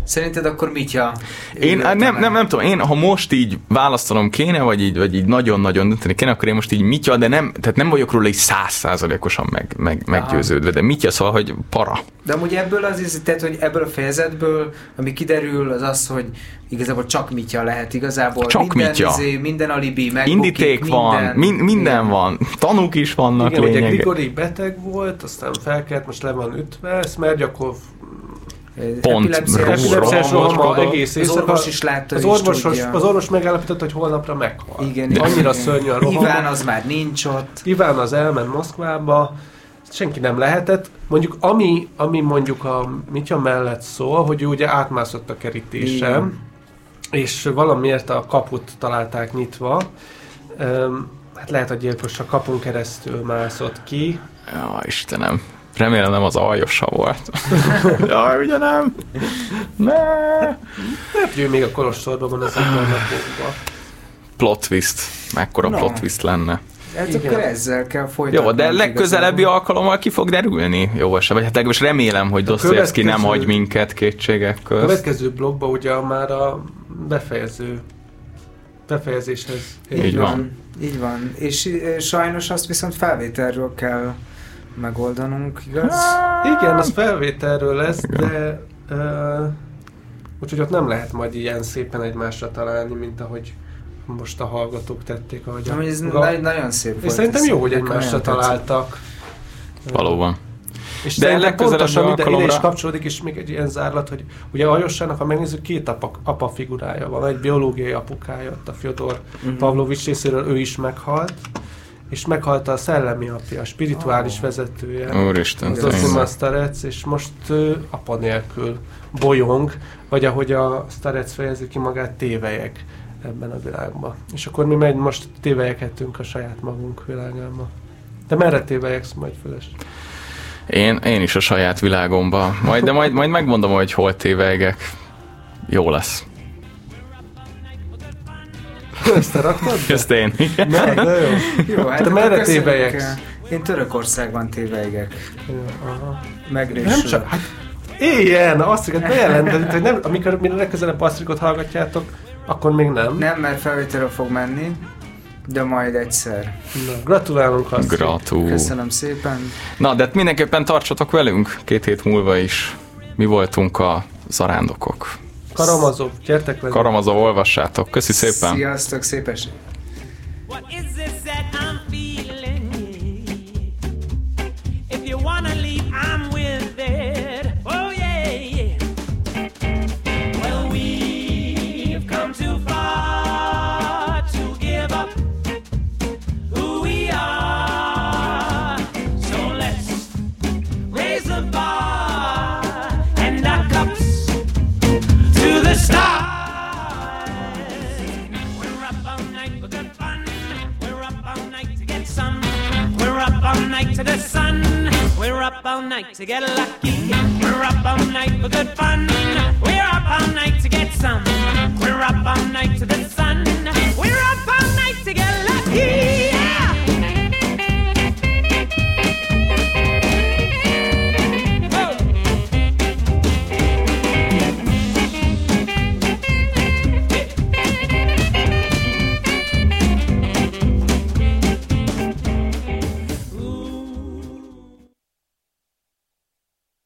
Szerinted akkor Mitya? Én nem, nem, nem, nem tudom, én ha most így választanom kéne, vagy így, vagy így nagyon-nagyon dönteni kéne, akkor én most így Mitya, de nem, tehát nem vagyok róla így száz százalékosan meg, meg, meggyőződve, de Mitya szóval, hogy para. De amúgy ebből az, tehát, hogy ebből a fejezetből, ami kiderül, az az, hogy igazából csak Mitya lehet, igazából csak minden, Mitya. Izé, minden alibi, megbukik, indíték van, minden, minden van, tanúk is vannak igen, lényeg. Igen, ugye Grigori beteg volt, aztán felkelt, most le van ütve, Szmergyakov pont epilepsziás rohama egész éjszaka. Az orvos is látta, az orvos, is az orvos megállapított, hogy holnapra meghal. Igen, igen, annyira igen. Szörnyű a rohama. Iván az már nincs ott. Iván az elment Moszkvába. Senki nem lehetett. Mondjuk ami, ami mondjuk a Mitya mellett szól, hogy ő ugye átmászott a kerítésen, igen. És valamiért a kaput találták nyitva. Hát lehet, hogy gyilkos a kapun keresztül mászott ki. Ja, Istenem. Remélem nem az aljossa volt. Jaj, ugye nem? Ne! Hát ő még a kolostorban van az napokban. Plot twist. Mekkora no. plot twist lenne. Hát akkor ezzel kell folytatni. Jó, de legközelebbi igazán. Alkalommal ki fog derülni? Jó, se vagy. Hát legalábbis remélem, hogy Dosztojevszkij nem hagy minket kétségek közt. A következő blogban ugye már a befejező befejezéshez. Így, Így van. van. Így van. És sajnos azt viszont felvételről kell megoldanunk, igaz? Igen, az felvételről lesz, igen. De uh, úgyhogy ott nem lehet majd ilyen szépen egymásra találni, mint ahogy most a hallgatók tették. Ahogy a, ez a, na- nagyon szép volt. És szerintem jó, hogy egymásra találtak. Valóban. És de legközelebben alkalomra... Ide is kapcsolódik, és még egy ilyen zárlat, hogy ugye Aljossának, ha megnézzük, két apa, apa figurája van. Egy biológiai apukája, ott a Fjodor uh-huh. Pavlovics részéről, ő is meghalt. És meghalt a szellemi apja, a spirituális oh. vezetője. Úristen. Zoszima Starec, és most uh, apa nélkül bolyong, vagy ahogy a Starec fejezi ki magát, tévelyek ebben a világban. És akkor mi meg most tévelyekhetünk a saját magunk világába. De merre tévelyeksz majd, Füles? Én, én is a saját világomba. Majd, de majd, majd megmondom, hogy hol tévelyek. Jó lesz. Ezt te raktad? Ezt én. Na, de jó. Jó, hát te merre tévelyeksz? Én Törökországban tévelyek. Megrésül. Csak, hát, ilyen, Asztrikat bejelentett, hogy nem, amikor mi legközelebb Asztrikot hallgatjátok, akkor még nem. Nem, mert felvételre fog menni, de majd egyszer. Na, gratulálunk, Asztrik. Gratul. Köszönöm szépen. Na, de mindenképpen tartsatok velünk két hét múlva is. Mi voltunk a zarándokok. Karamazov, gyertek velünk. Karamazov, olvassátok. Köszi szépen. Sziasztok, szép esély. What is this that I'm feeling? If you wanna leave, I'm with it. Oh yeah, yeah. Well, we've come too far to give up who we are. So let's raise the bar and our cups stars. We're up all night for good fun. We're up all night to get some. We're up all night to the sun. We're up all night to get lucky. We're up all night for good fun. We're up all night to get some. We're up all night to the